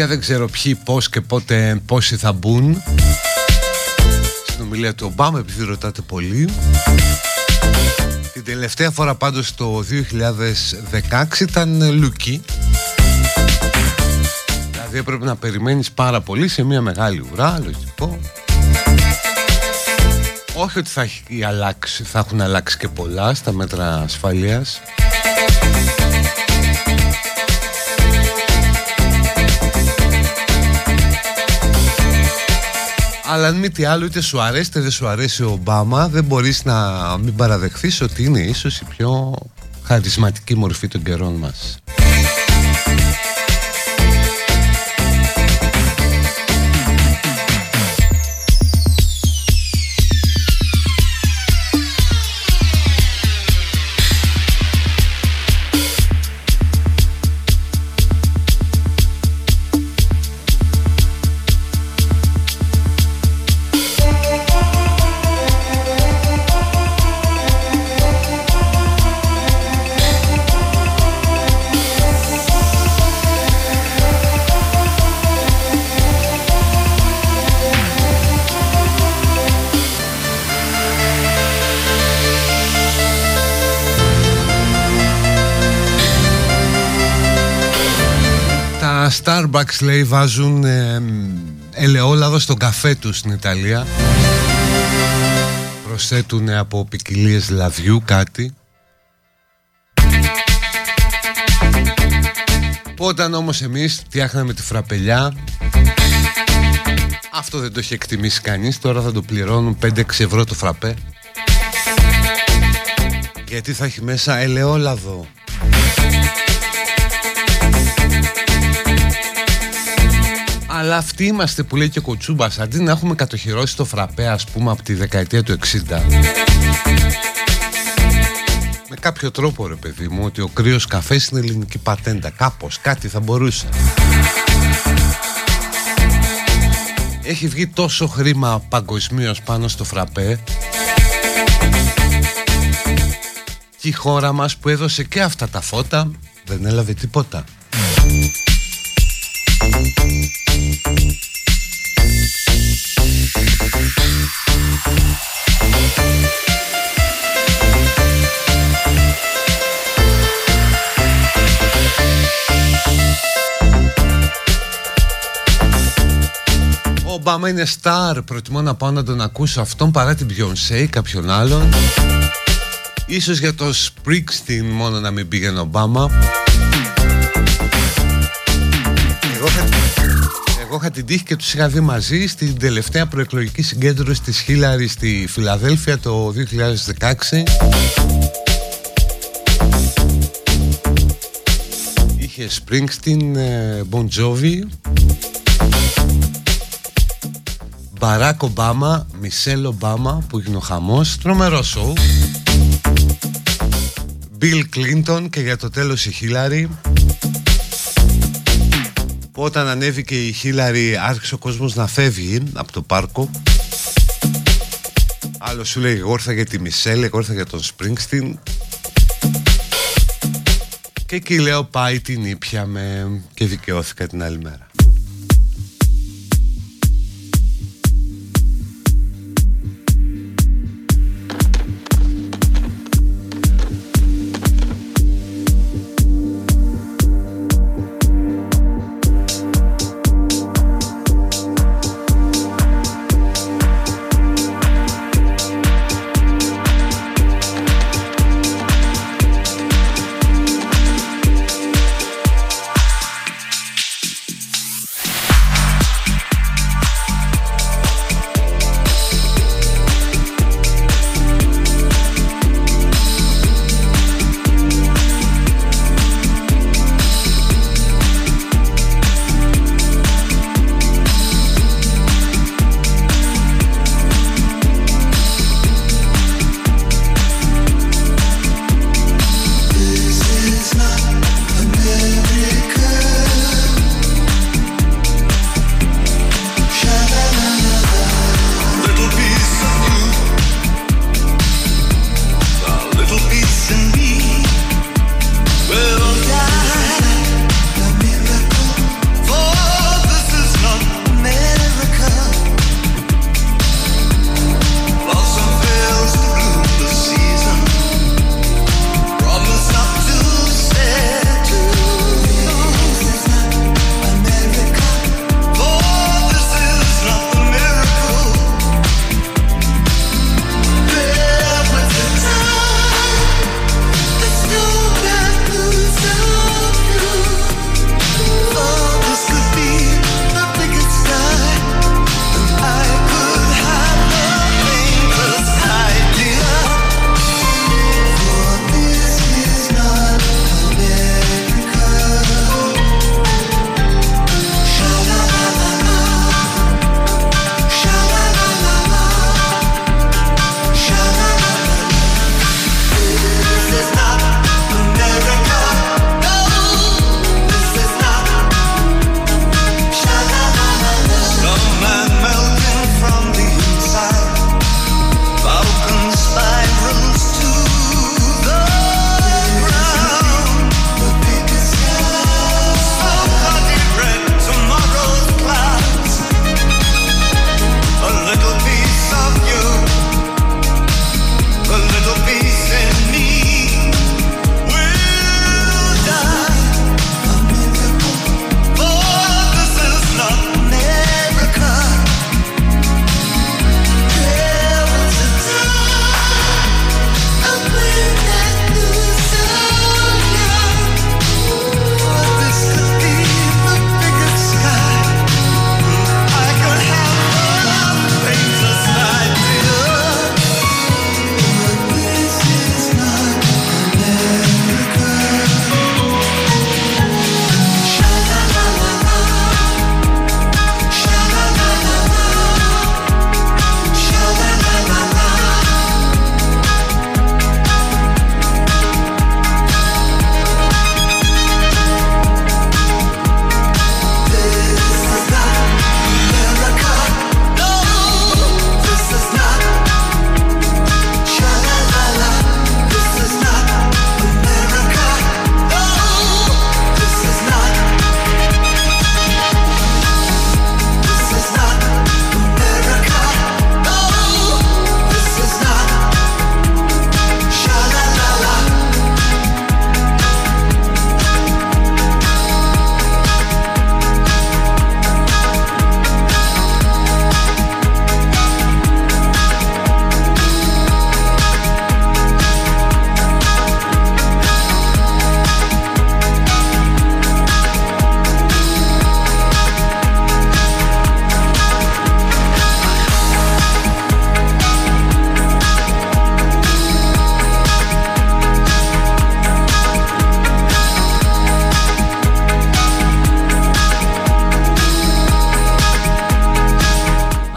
Δεν ξέρω ποιοι, πώς και πότε, πόσοι θα μπουν στην ομιλία του Ομπάμα, επειδή ρωτάτε πολύ. Την τελευταία φορά πάντως το 2016 ήταν λούκι. Δηλαδή έπρεπε να περιμένεις πάρα πολύ σε μια μεγάλη ουρά, λογικό. Όχι ότι θα έχει αλλάξει, θα έχουν αλλάξει και πολλά στα μέτρα ασφαλείας. Αλλά αν μη τι άλλο, είτε σου αρέσει είτε δεν σου αρέσει ο Ομπάμα, δεν μπορείς να μην παραδεχθείς ότι είναι ίσως η πιο χαρισματική μορφή των καιρών μας. Starbucks λέει βάζουν ελαιόλαδο στον καφέ τους στην Ιταλία. Προσθέτουν από ποικιλίες λαδιού κάτι. Όταν όμως εμείς φτιάχναμε τη φραπελιά, αυτό δεν το έχει εκτιμήσει κανείς. Τώρα θα το πληρώνουν 5-6 ευρώ το φραπέ. Γιατί θα έχει μέσα ελαιόλαδο. Αλλά αυτοί είμαστε που λέει και ο Κουτσούμπας, αντί να έχουμε κατοχυρώσει το φραπέ, ας πούμε, από τη δεκαετία του 60. Με κάποιο τρόπο, ρε παιδί μου, ότι ο κρύος καφές είναι ελληνική πατέντα. Κάπως, κάτι θα μπορούσε. Έχει βγει τόσο χρήμα παγκοσμίως πάνω στο φραπέ και η χώρα μας που έδωσε και αυτά τα φώτα δεν έλαβε τίποτα. Ο Ομπάμα είναι στάρ, προτιμώ να πάω να τον ακούσω αυτόν παρά την Μπιγιονσέι, κάποιον άλλον. Ίσως για το Σπρινγκστίν μόνο να μην πήγαινε ο Ομπάμα. Εγώ είχα την τύχη και τους είχα δει μαζί στην τελευταία προεκλογική συγκέντρωση της Χίλαρη στη Φιλαδέλφια το 2016. Είχε Σπρινγκστίν, Bon Jovi, Μπαράκ Ομπάμα, Μισέλ Ομπάμα που έγινε ο χαμός, τρομερό σοου, Μπιλ Κλίντον και για το τέλος η Χίλαρη. Όταν ανέβηκε η Χίλαρη άρχισε ο κόσμος να φεύγει από το πάρκο. Άλλο σου λέει εγώ ήρθα για τη Μισέλ, εγώ ήρθα για τον Σπρινγκστίν. Και εκεί λέω πάει την ήπια με και δικαιώθηκα την άλλη μέρα.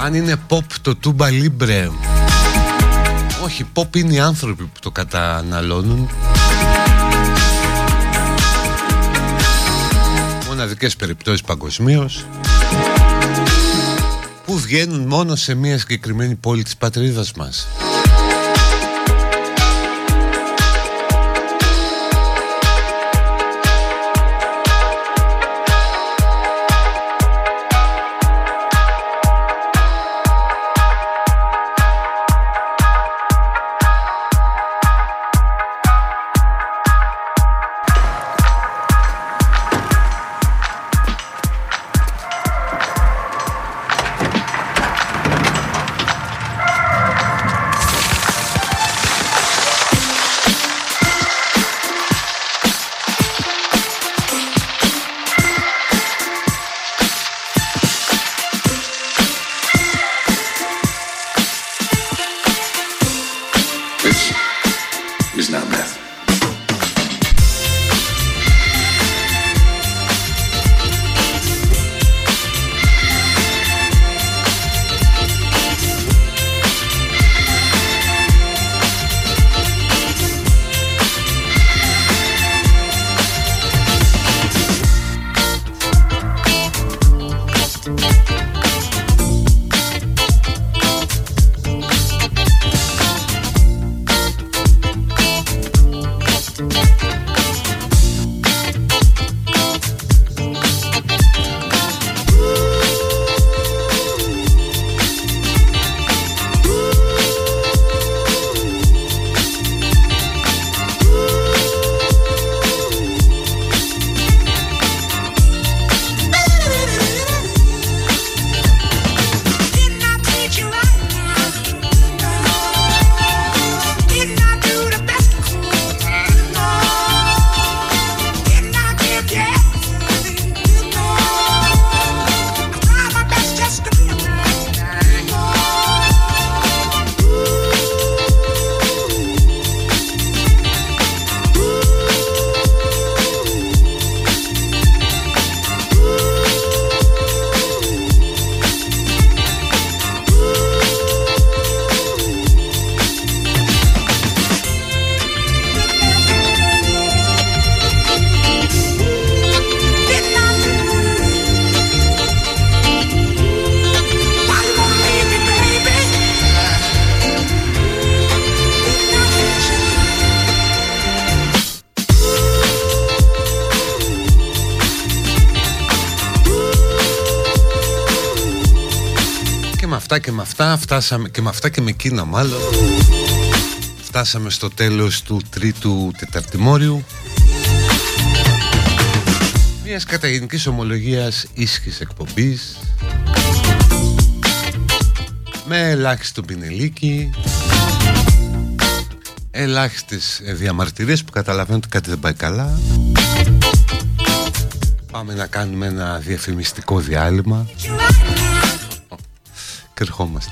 αν είναι pop το Τούμπα Libre. Όχι, pop είναι οι άνθρωποι που το καταναλώνουν. Μοναδικές περιπτώσεις παγκοσμίως που βγαίνουν μόνο σε μια συγκεκριμένη πόλη της πατρίδας μας. Φτάσαμε, και με αυτά και με εκείνα μάλλον, φτάσαμε στο τέλος του τρίτου τεταρτημόριου. Μιας καταγενικής ομολογίας ίσχυς εκπομπής με ελάχιστο πινελίκι, ελάχιστες διαμαρτυρίες που καταλαβαίνω ότι κάτι δεν πάει καλά. Πάμε να κάνουμε ένα διαφημιστικό διάλειμμα και ερχόμαστε.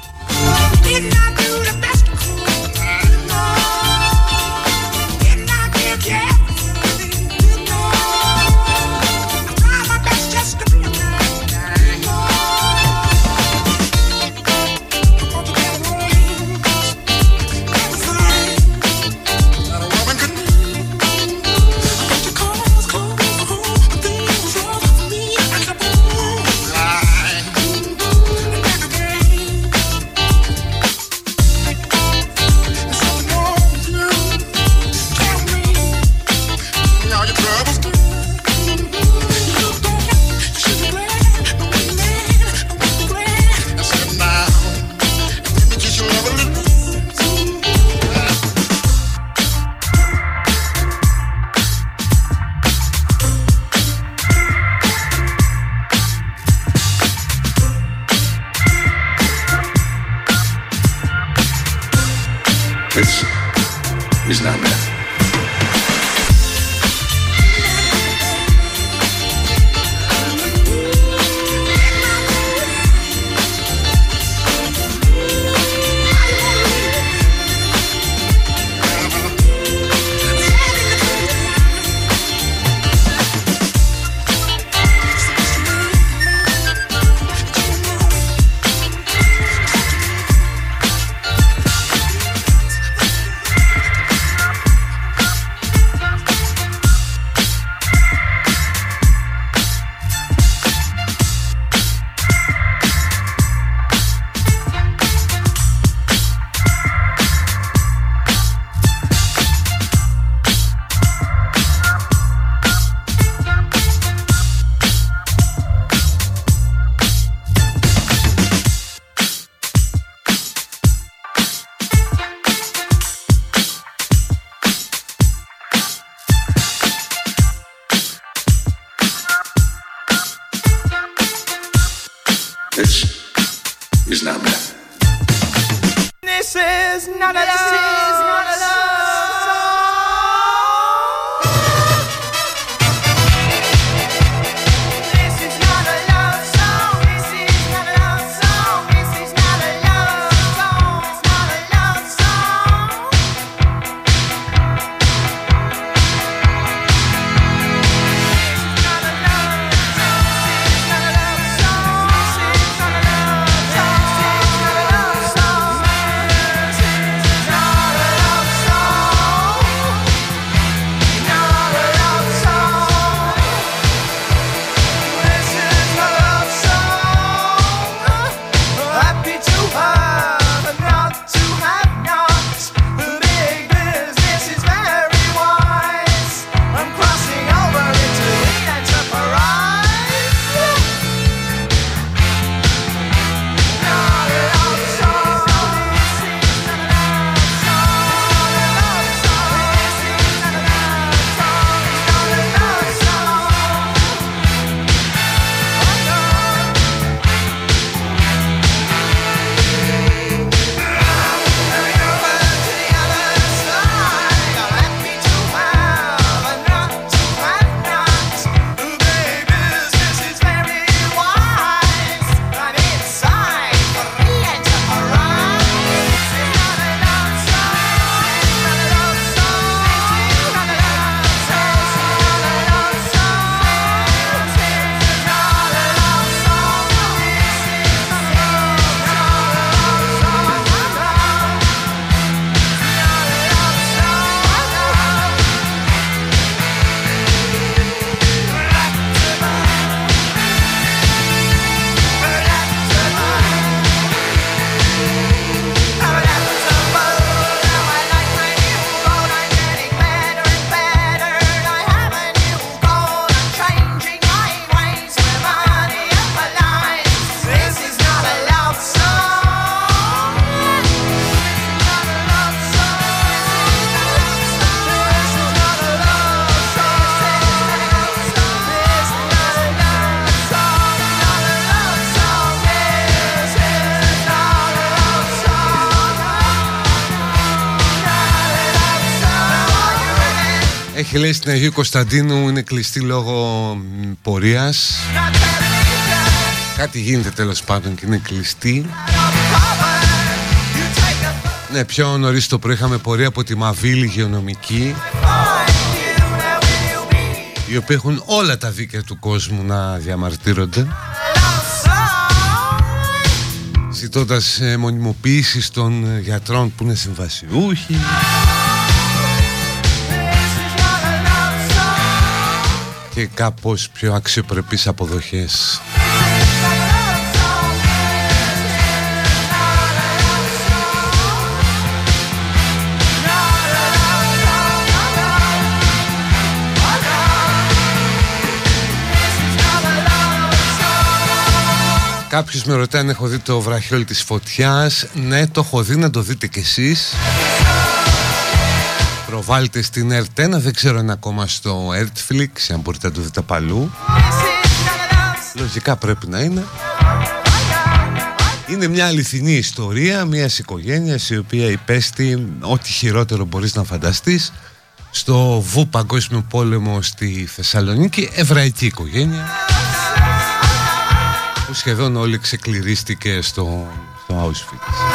This is not bad. This is not a love. Λέει στην Αγίου Κωνσταντίνου είναι κλειστή λόγω πορείας. Κάτι γίνεται τέλος πάντων και είναι κλειστή. Ναι, πιο νωρίς το πρωί είχαμε πορεία από τη Μαβίλη Γεωνομική, οι οποίοι έχουν όλα τα δίκαια του κόσμου να διαμαρτύρονται ζητώντας μονιμοποίηση των γιατρών που είναι συμβασιούχοι. Και κάπως πιο αξιοπρεπείς αποδοχές. Κάποιος με ρωτάει αν έχω δει το βραχιόλι της φωτιάς. Ναι, το έχω δει, να το δείτε κι εσείς. Προβάλλεται στην ΕΡΤ1, δεν ξέρω αν ακόμα στο Earthflix, αν μπορείτε να το δείτε παλού. Λογικά πρέπει να είναι. Είναι μια αληθινή ιστορία μιας οικογένειας η οποία υπέστη ό,τι χειρότερο μπορείς να φανταστείς στο Β' Παγκόσμιο Πόλεμο στη Θεσσαλονίκη, εβραϊκή οικογένεια που σχεδόν όλοι ξεκληρίστηκε στο Auschwitz.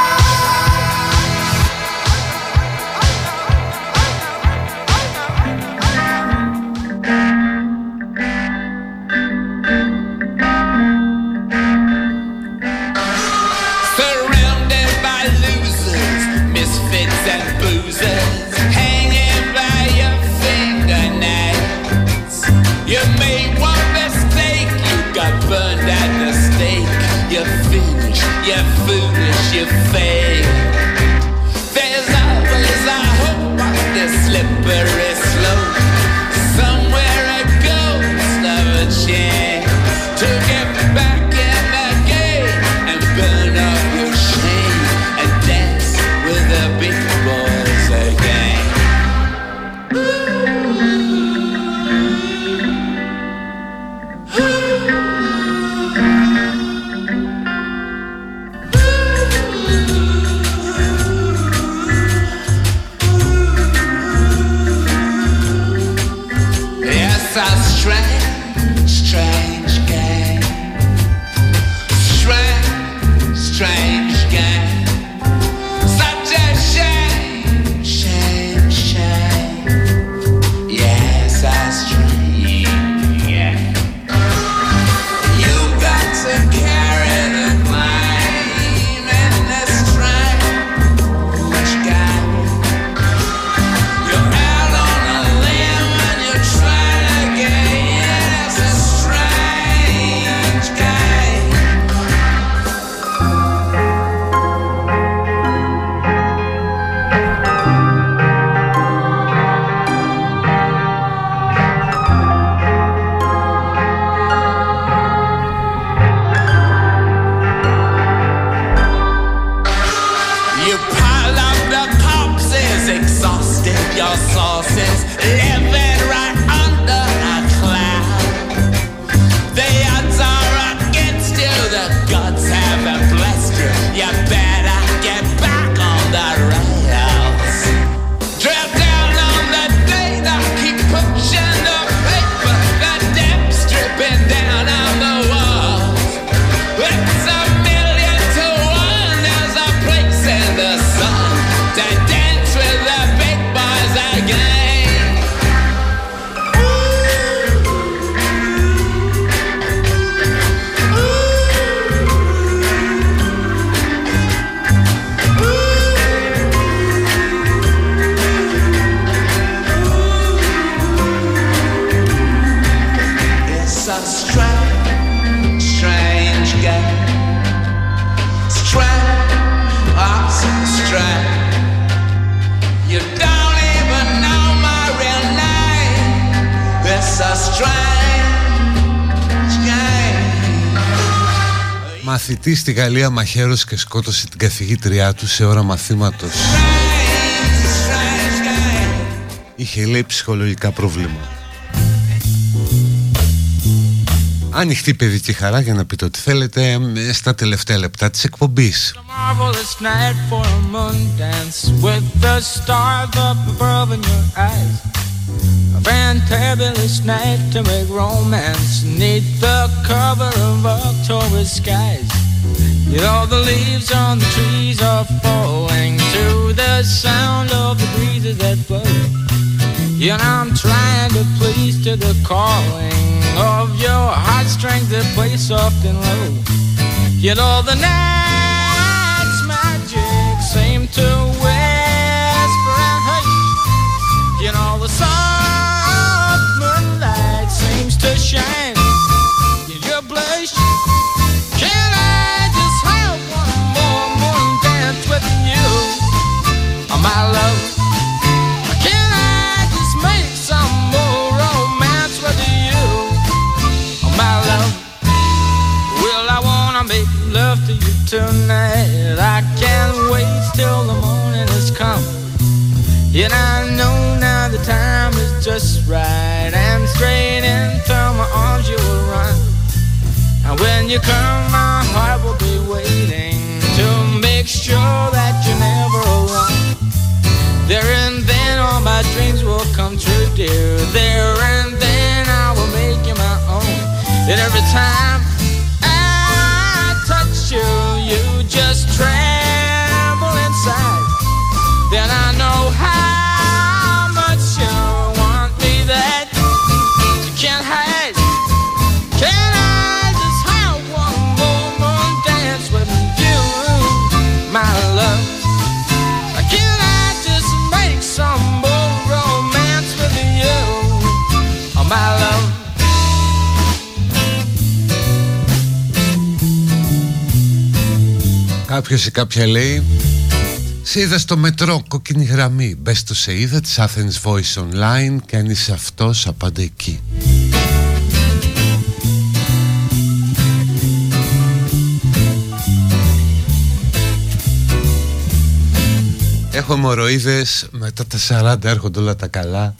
Μαθητής στη Γαλλία μαχαίρωσε και σκότωσε την καθηγήτριά του σε ώρα μαθήματος. Είχε, λέει, ψυχολογικά προβλήματα. Ανοιχτή παιδική χαρά για να πείτε ό,τι θέλετε στα τελευταία λεπτά της εκπομπής. Fantabulous night to make romance 'neath the cover of October skies. Yet all the leaves on the trees are falling to the sound of the breezes that blow. Yet I'm trying to please to the calling of your heartstrings that play soft and low. Yet all the night's magic seem to whisper and hush. Yet all the to shine in your blush. Can I just have one more morning dance with you, my love? Can I just make some more romance with you, my love? Well, I wanna make love to you tonight. I can't wait till the morning has come. And I know now the time is just right, and straight into my arms you will run. And when you come, my heart will be waiting to make sure that you're never alone. There and then all my dreams will come true, dear. There and then I will make you my own. And every time I touch you, you just tremble inside. Then I know how. Κάποιος ή κάποια λέει: σε είδα στο μετρό, κόκκινη γραμμή. Μπες στο σε είδα της Athens Voice Online και αν είσαι αυτός, απάντα εκεί. Έχω αιμορροίδες, μετά τα 40 έρχονται όλα τα καλά.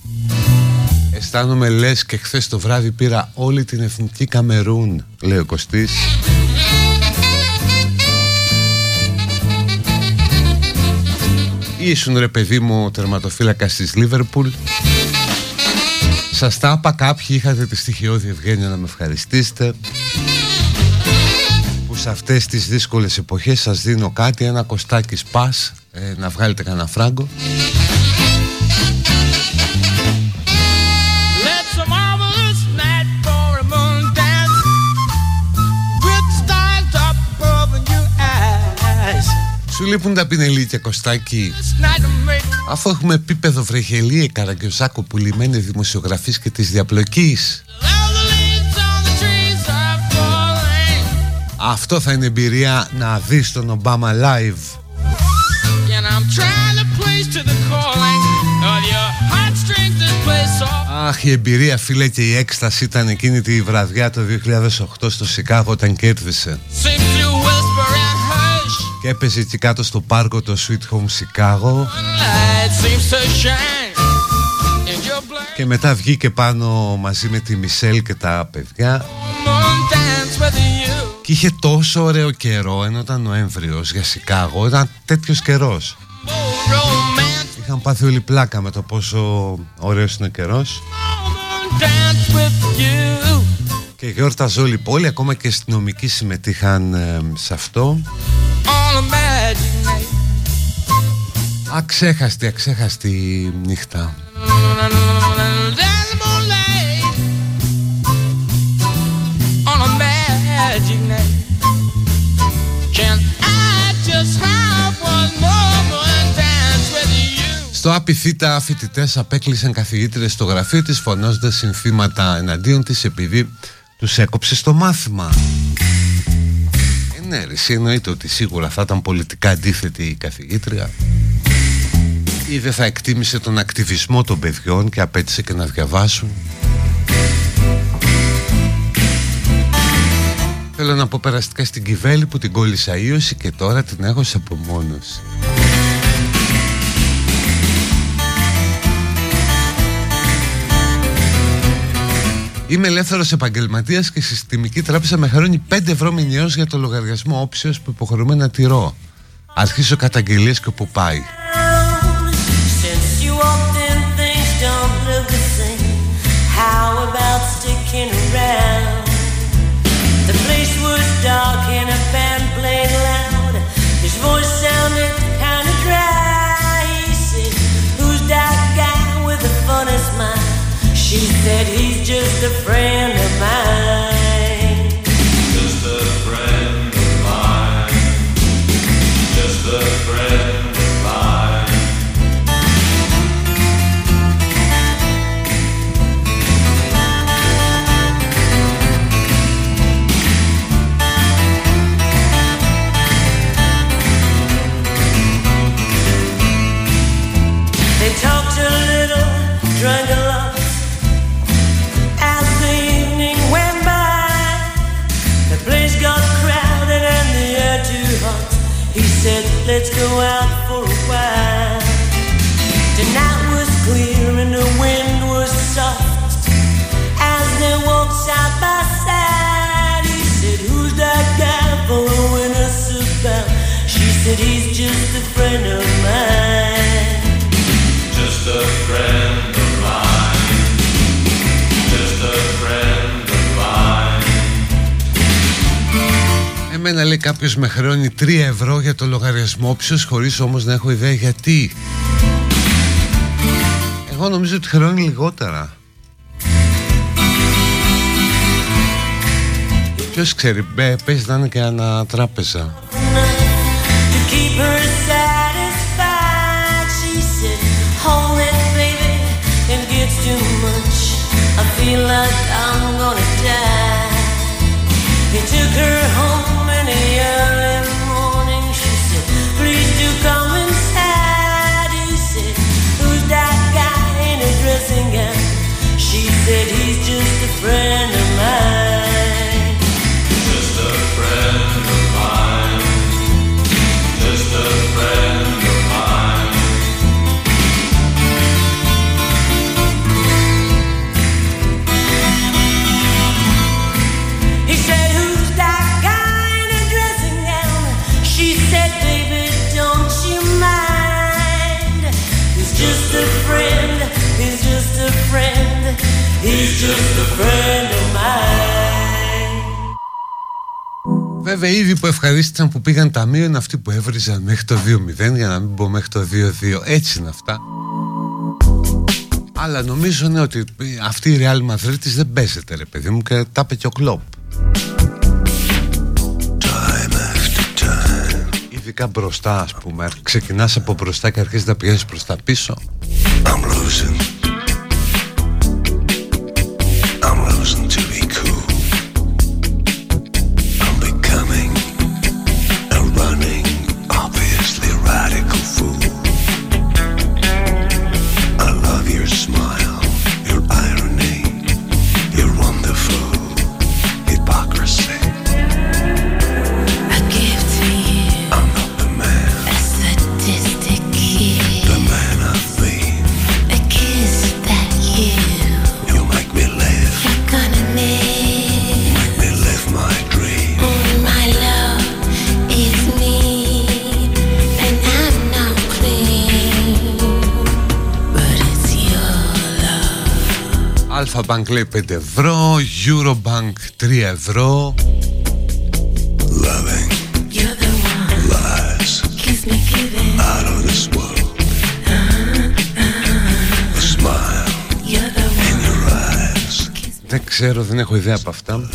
Αισθάνομαι λες και χθες το βράδυ πήρα όλη την εθνική Καμερούν, λέει ο Κωστής. Ήσουν, ρε παιδί μου, ο τερματοφύλακας της Λίβερπουλ. Σας τα είπα, κάποιοι είχατε τη στοιχειώδη ευγένεια να με ευχαριστήσετε που σε αυτές τις δύσκολες εποχές σας δίνω κάτι, ένα κοστάκι σπάς, να βγάλετε κανένα φράγκο. Σου λείπουν τα πινελίκια, Κωστάκη. Αφού έχουμε επίπεδο βρεχελίε, Καραγκιοζάκο, πουλημένη δημοσιογραφής και της διαπλοκής. Αυτό θα είναι εμπειρία να δεις τον Ομπάμα live. Αχ, η εμπειρία, φίλε, και η έκσταση ήταν εκείνη τη βραδιά το 2008 στο Σικάγο όταν κέρδισε. Και έπαιζε εκεί κάτω στο πάρκο το Sweet Home Chicago. Και μετά βγήκε πάνω μαζί με τη Μισέλ και τα παιδιά. Και είχε τόσο ωραίο καιρό, ενώ ήταν Νοέμβριος για Σικάγο, ήταν τέτοιος καιρός. Είχαν πάθει όλη πλάκα με το πόσο ωραίος είναι ο καιρός. Και γιόρταζε όλη η πόλη, ακόμα και οι αστυνομικοί συμμετείχαν σε αυτό. Αξέχαστη, αξέχαστη νύχτα. Στο ΑΠΙΘΙΤΑ φοιτητές απέκλεισαν καθηγήτρες στο γραφείο της φωνάζοντας συνθήματα εναντίον της επειδή τους έκοψε στο μάθημα. Ναι, εσύ εννοείται ότι σίγουρα θα ήταν πολιτικά αντίθετη η καθηγήτρια ή δεν θα εκτίμησε τον ακτιβισμό των παιδιών και απέτησε και να διαβάσουν. Θέλω να πω περαστικά στην Κιβέλη που την κόλλησα ίωση και τώρα την έχω σε απομόνωση. Είμαι ελεύθερος επαγγελματίας και συστημική τράπεζα με χαρώνει 5 ευρώ μηνιαίως για το λογαριασμό όψεως που υποχρεούμε να τηρώ. Αρχίζω καταγγελίες και όπου πάει. That he's just a friend of mine. Just a friend of mine. Just a friend of mine. They talked a little, drank a lot. Said, let's go out for a while. The night was clear and the wind was soft. As they walked side by side, he said, who's that guy following us about? She said, he's just a friend of mine. Just a friend of mine. Just a friend. Εμένα λέει κάποιος με χρεώνει 3 ευρώ για το λογαριασμό όψεως χωρίς όμως να έχω ιδέα γιατί. Εγώ νομίζω ότι χρεώνει λιγότερα. Ποιος ξέρει, πες να είναι και ένα τράπεζα. Βέβαια, ήδη που ευχαρίστησαν που πήγαν ταμείο είναι αυτοί που έβριζαν μέχρι το 2-0, για να μην πω μέχρι το 2-2. Έτσι είναι αυτά. Αλλά νομίζω ναι, ότι αυτή η Real Madrid της δεν παίζεται, ρε παιδί μου, και τα είπε και ο Κλοπ. Ειδικά μπροστά, ας πούμε. Ξεκινάς από μπροστά και αρχίζεις να πηγαίνεις προς τα πίσω. Bankle 5 ευρώ, Eurobank 3 ευρώ. Loving. You're the one. Lies. Kiss me, giving. Out of this world. A smile. You're the one. In your eyes. Δεν ξέρω, δεν έχω ιδέα από αυτά.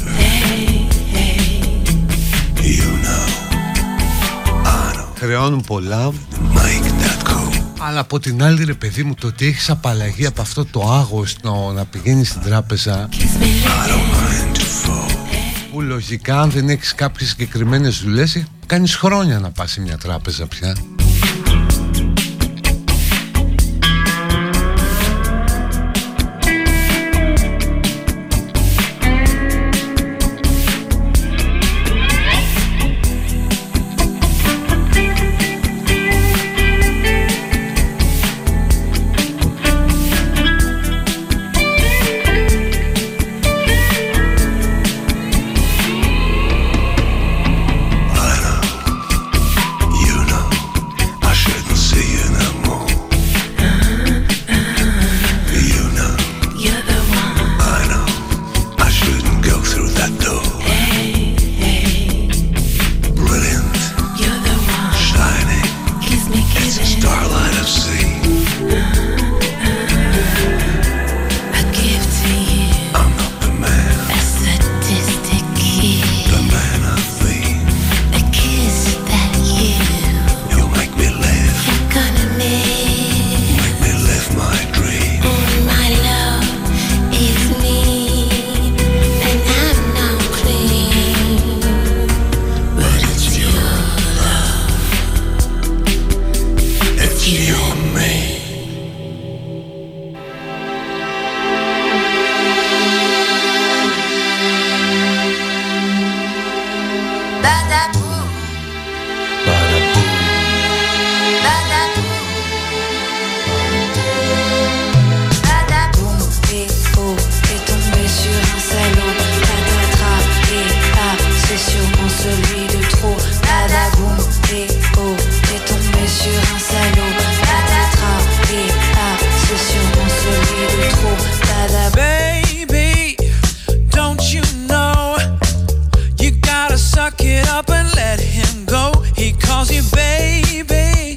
Χρεώνουν πολλά. Αλλά από την άλλη, ρε παιδί μου, το ότι έχεις απαλλαγή από αυτό το άγος να πηγαίνεις στην τράπεζα που λογικά αν δεν έχεις κάποιες συγκεκριμένες δουλειές κάνεις χρόνια να πας σε μια τράπεζα πια. celui de trop. Badaboum, et oh, t'es tombé sur un salaud. Patatra, et ah, c'est sûrement celui de trop. Badaboum. Baby, don't you know, you gotta suck it up and let him go. He calls you baby,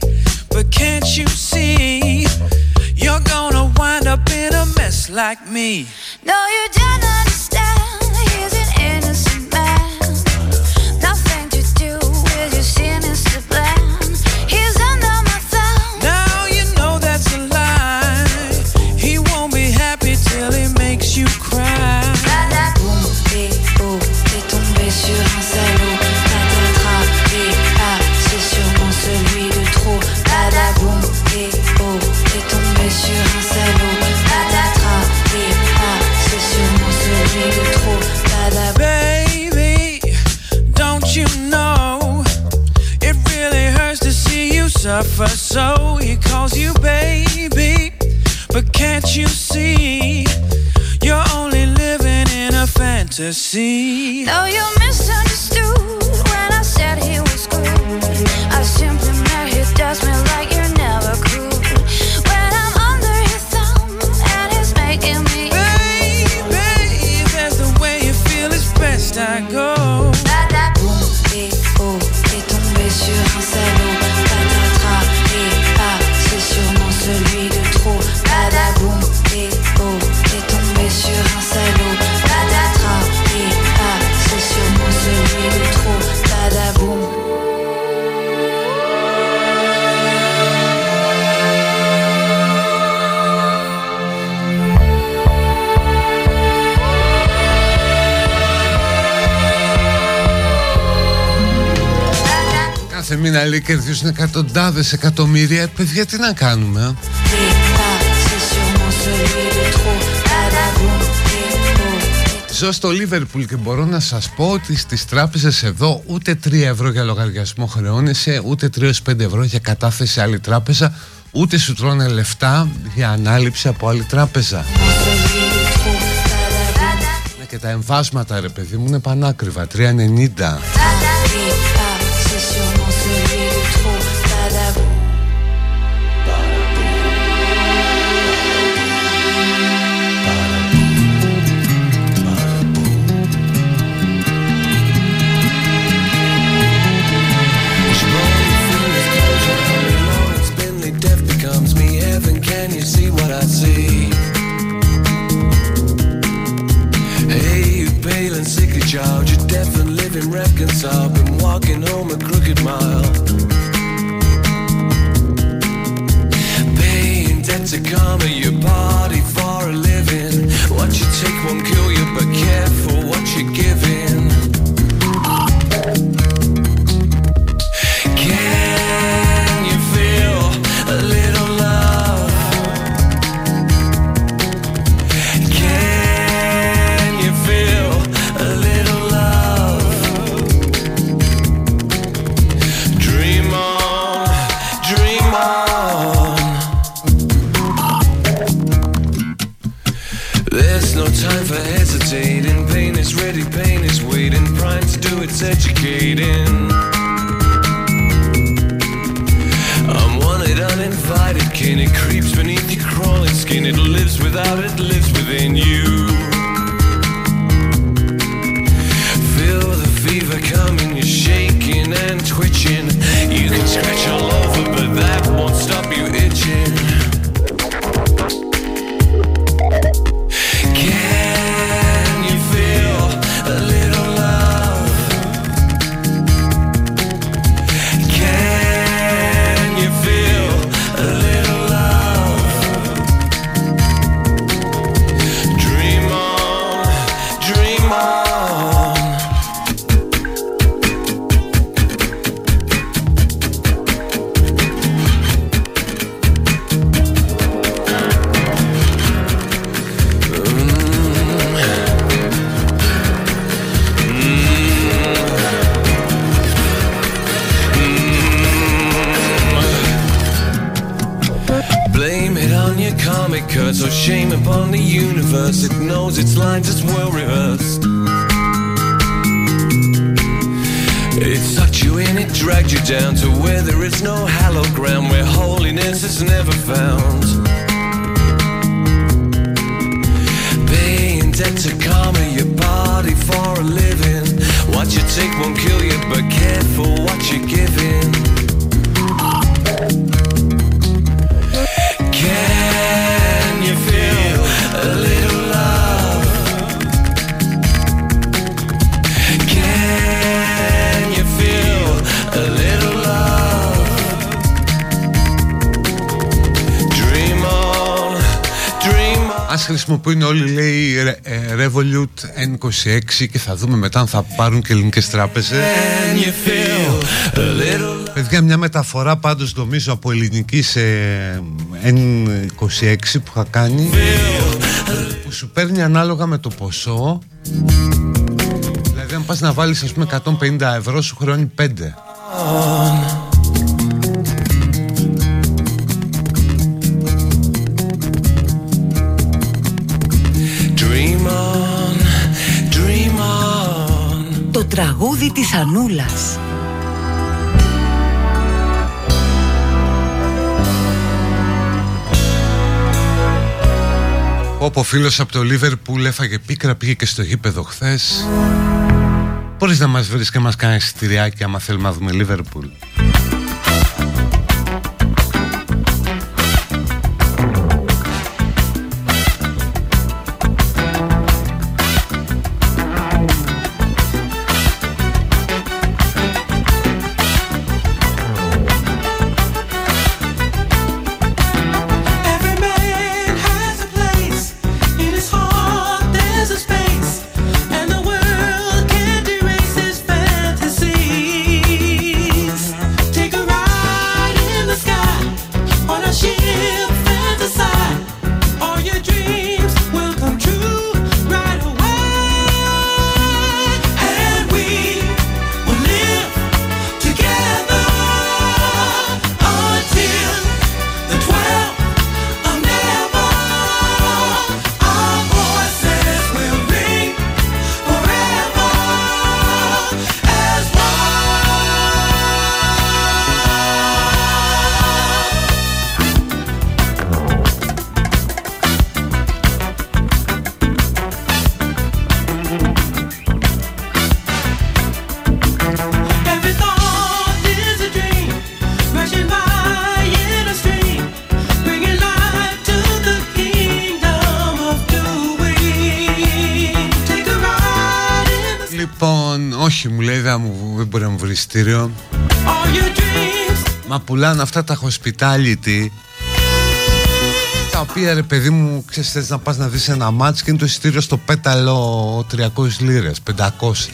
but can't you see, you're gonna wind up in a mess like me. No, you don't understand, he's an innocent man. Nothing to do with your sinister plan. He's under my thumb. Now you know that's a lie. He won't be happy till he makes you cry. Badaboum, et oh, t'es tombé sur un salaud. Patatras, et ah, c'est sûrement celui de trop. Badaboum, et oh, t'es tombé sur un salaud. Patatras, et ah, c'est sûrement celui de trop. Badaboum. You know, it really hurts to see you suffer, so he calls you baby, but can't you see, you're only living in a fantasy. No, you misunderstood when I said he was cool. I simply meant he does me like you're never cool. When I'm under his thumb and he's making me baby, if that's the way you feel, it's best I go. Σε μήνα λέει κερδίζουν εκατοντάδες εκατομμύρια. Παιδιά, τι να κάνουμε. Ζω στο Λίβερπουλ και μπορώ να σας πω ότι στις τράπεζες εδώ ούτε 3 ευρώ για λογαριασμό χρεώνεσαι, ούτε 3-5 ευρώ για κατάθεση σε άλλη τράπεζα, ούτε σου τρώνε λεφτά για ανάληψη από άλλη τράπεζα. Και τα εμβάσματα, ρε παιδί μου, είναι πανάκριβα, 3,90. Child, you're deaf and living reconciled. Been walking home a crooked mile. Paying debt to karma, your body for a living. What you take won't kill you, but careful what you're giving. Can you feel a little love? Pain is ready, pain is waiting. Prime's due, it's educating. I'm wanted, uninvited kin. It creeps beneath your crawling skin. It lives without, it lives within you. Feel the fever coming, you're shaking and twitching. You can scratch all over, but that won't stop you itching. Its lines, it's well rehearsed. when it dragged you down to where there is no hallowed ground, where holiness is never found. Paying debt to karma, your body for a living. What you take won't kill you, but careful what you're giving. Can you feel a little love? Can you feel a little love? Dream on, dream on. Ας χρησιμοποιούν όλοι, λέει, Revolut, N26 και θα δούμε μετά αν θα πάρουν και ελληνικές τράπεζες. Παιδιά, μια μεταφορά πάντως νομίζω από ελληνική σε N26 που είχα κάνει, που σου παίρνει ανάλογα με το ποσό. Δηλαδή αν πας να βάλεις ας πούμε 150 ευρώ, σου χρεώνει 5. Το τραγούδι της Ανούλας. Όπου φίλος από το Λίβερπουλ έφαγε πίκρα, πήγε και στο γήπεδο χθες. Μπορείς να μας βρεις και μας κάνεις εισιτηριάκι άμα θέλουμε να δούμε Λίβερπουλ. Μα πουλάνε αυτά τα hospitality, τα οποία, ρε παιδί μου, ξέρεις, θες να πας να δεις ένα μάτς και είναι το εισιτήριο στο πέταλο 300 λίρες, 500.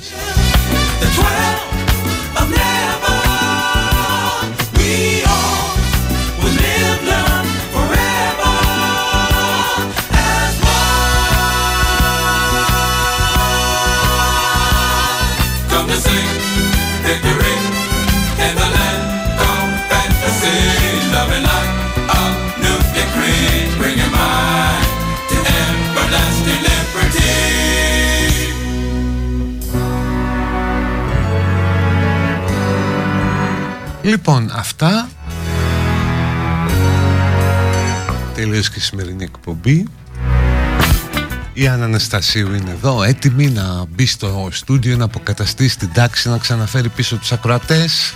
Λοιπόν, αυτά. Τελείωσε και η σημερινή εκπομπή. Η Άννα Αναστασίου είναι εδώ, έτοιμη να μπει στο στούντιο, να αποκαταστήσει την τάξη, να ξαναφέρει πίσω τους ακροατές.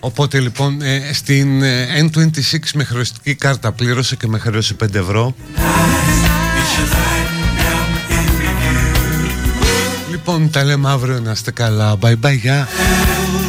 Οπότε λοιπόν στην N26 με χρεωστική κάρτα πλήρωσα και με χρεώσε 5 ευρώ. Λοιπόν, τα λέμε αύριο, να είστε καλά. Bye bye, γεια.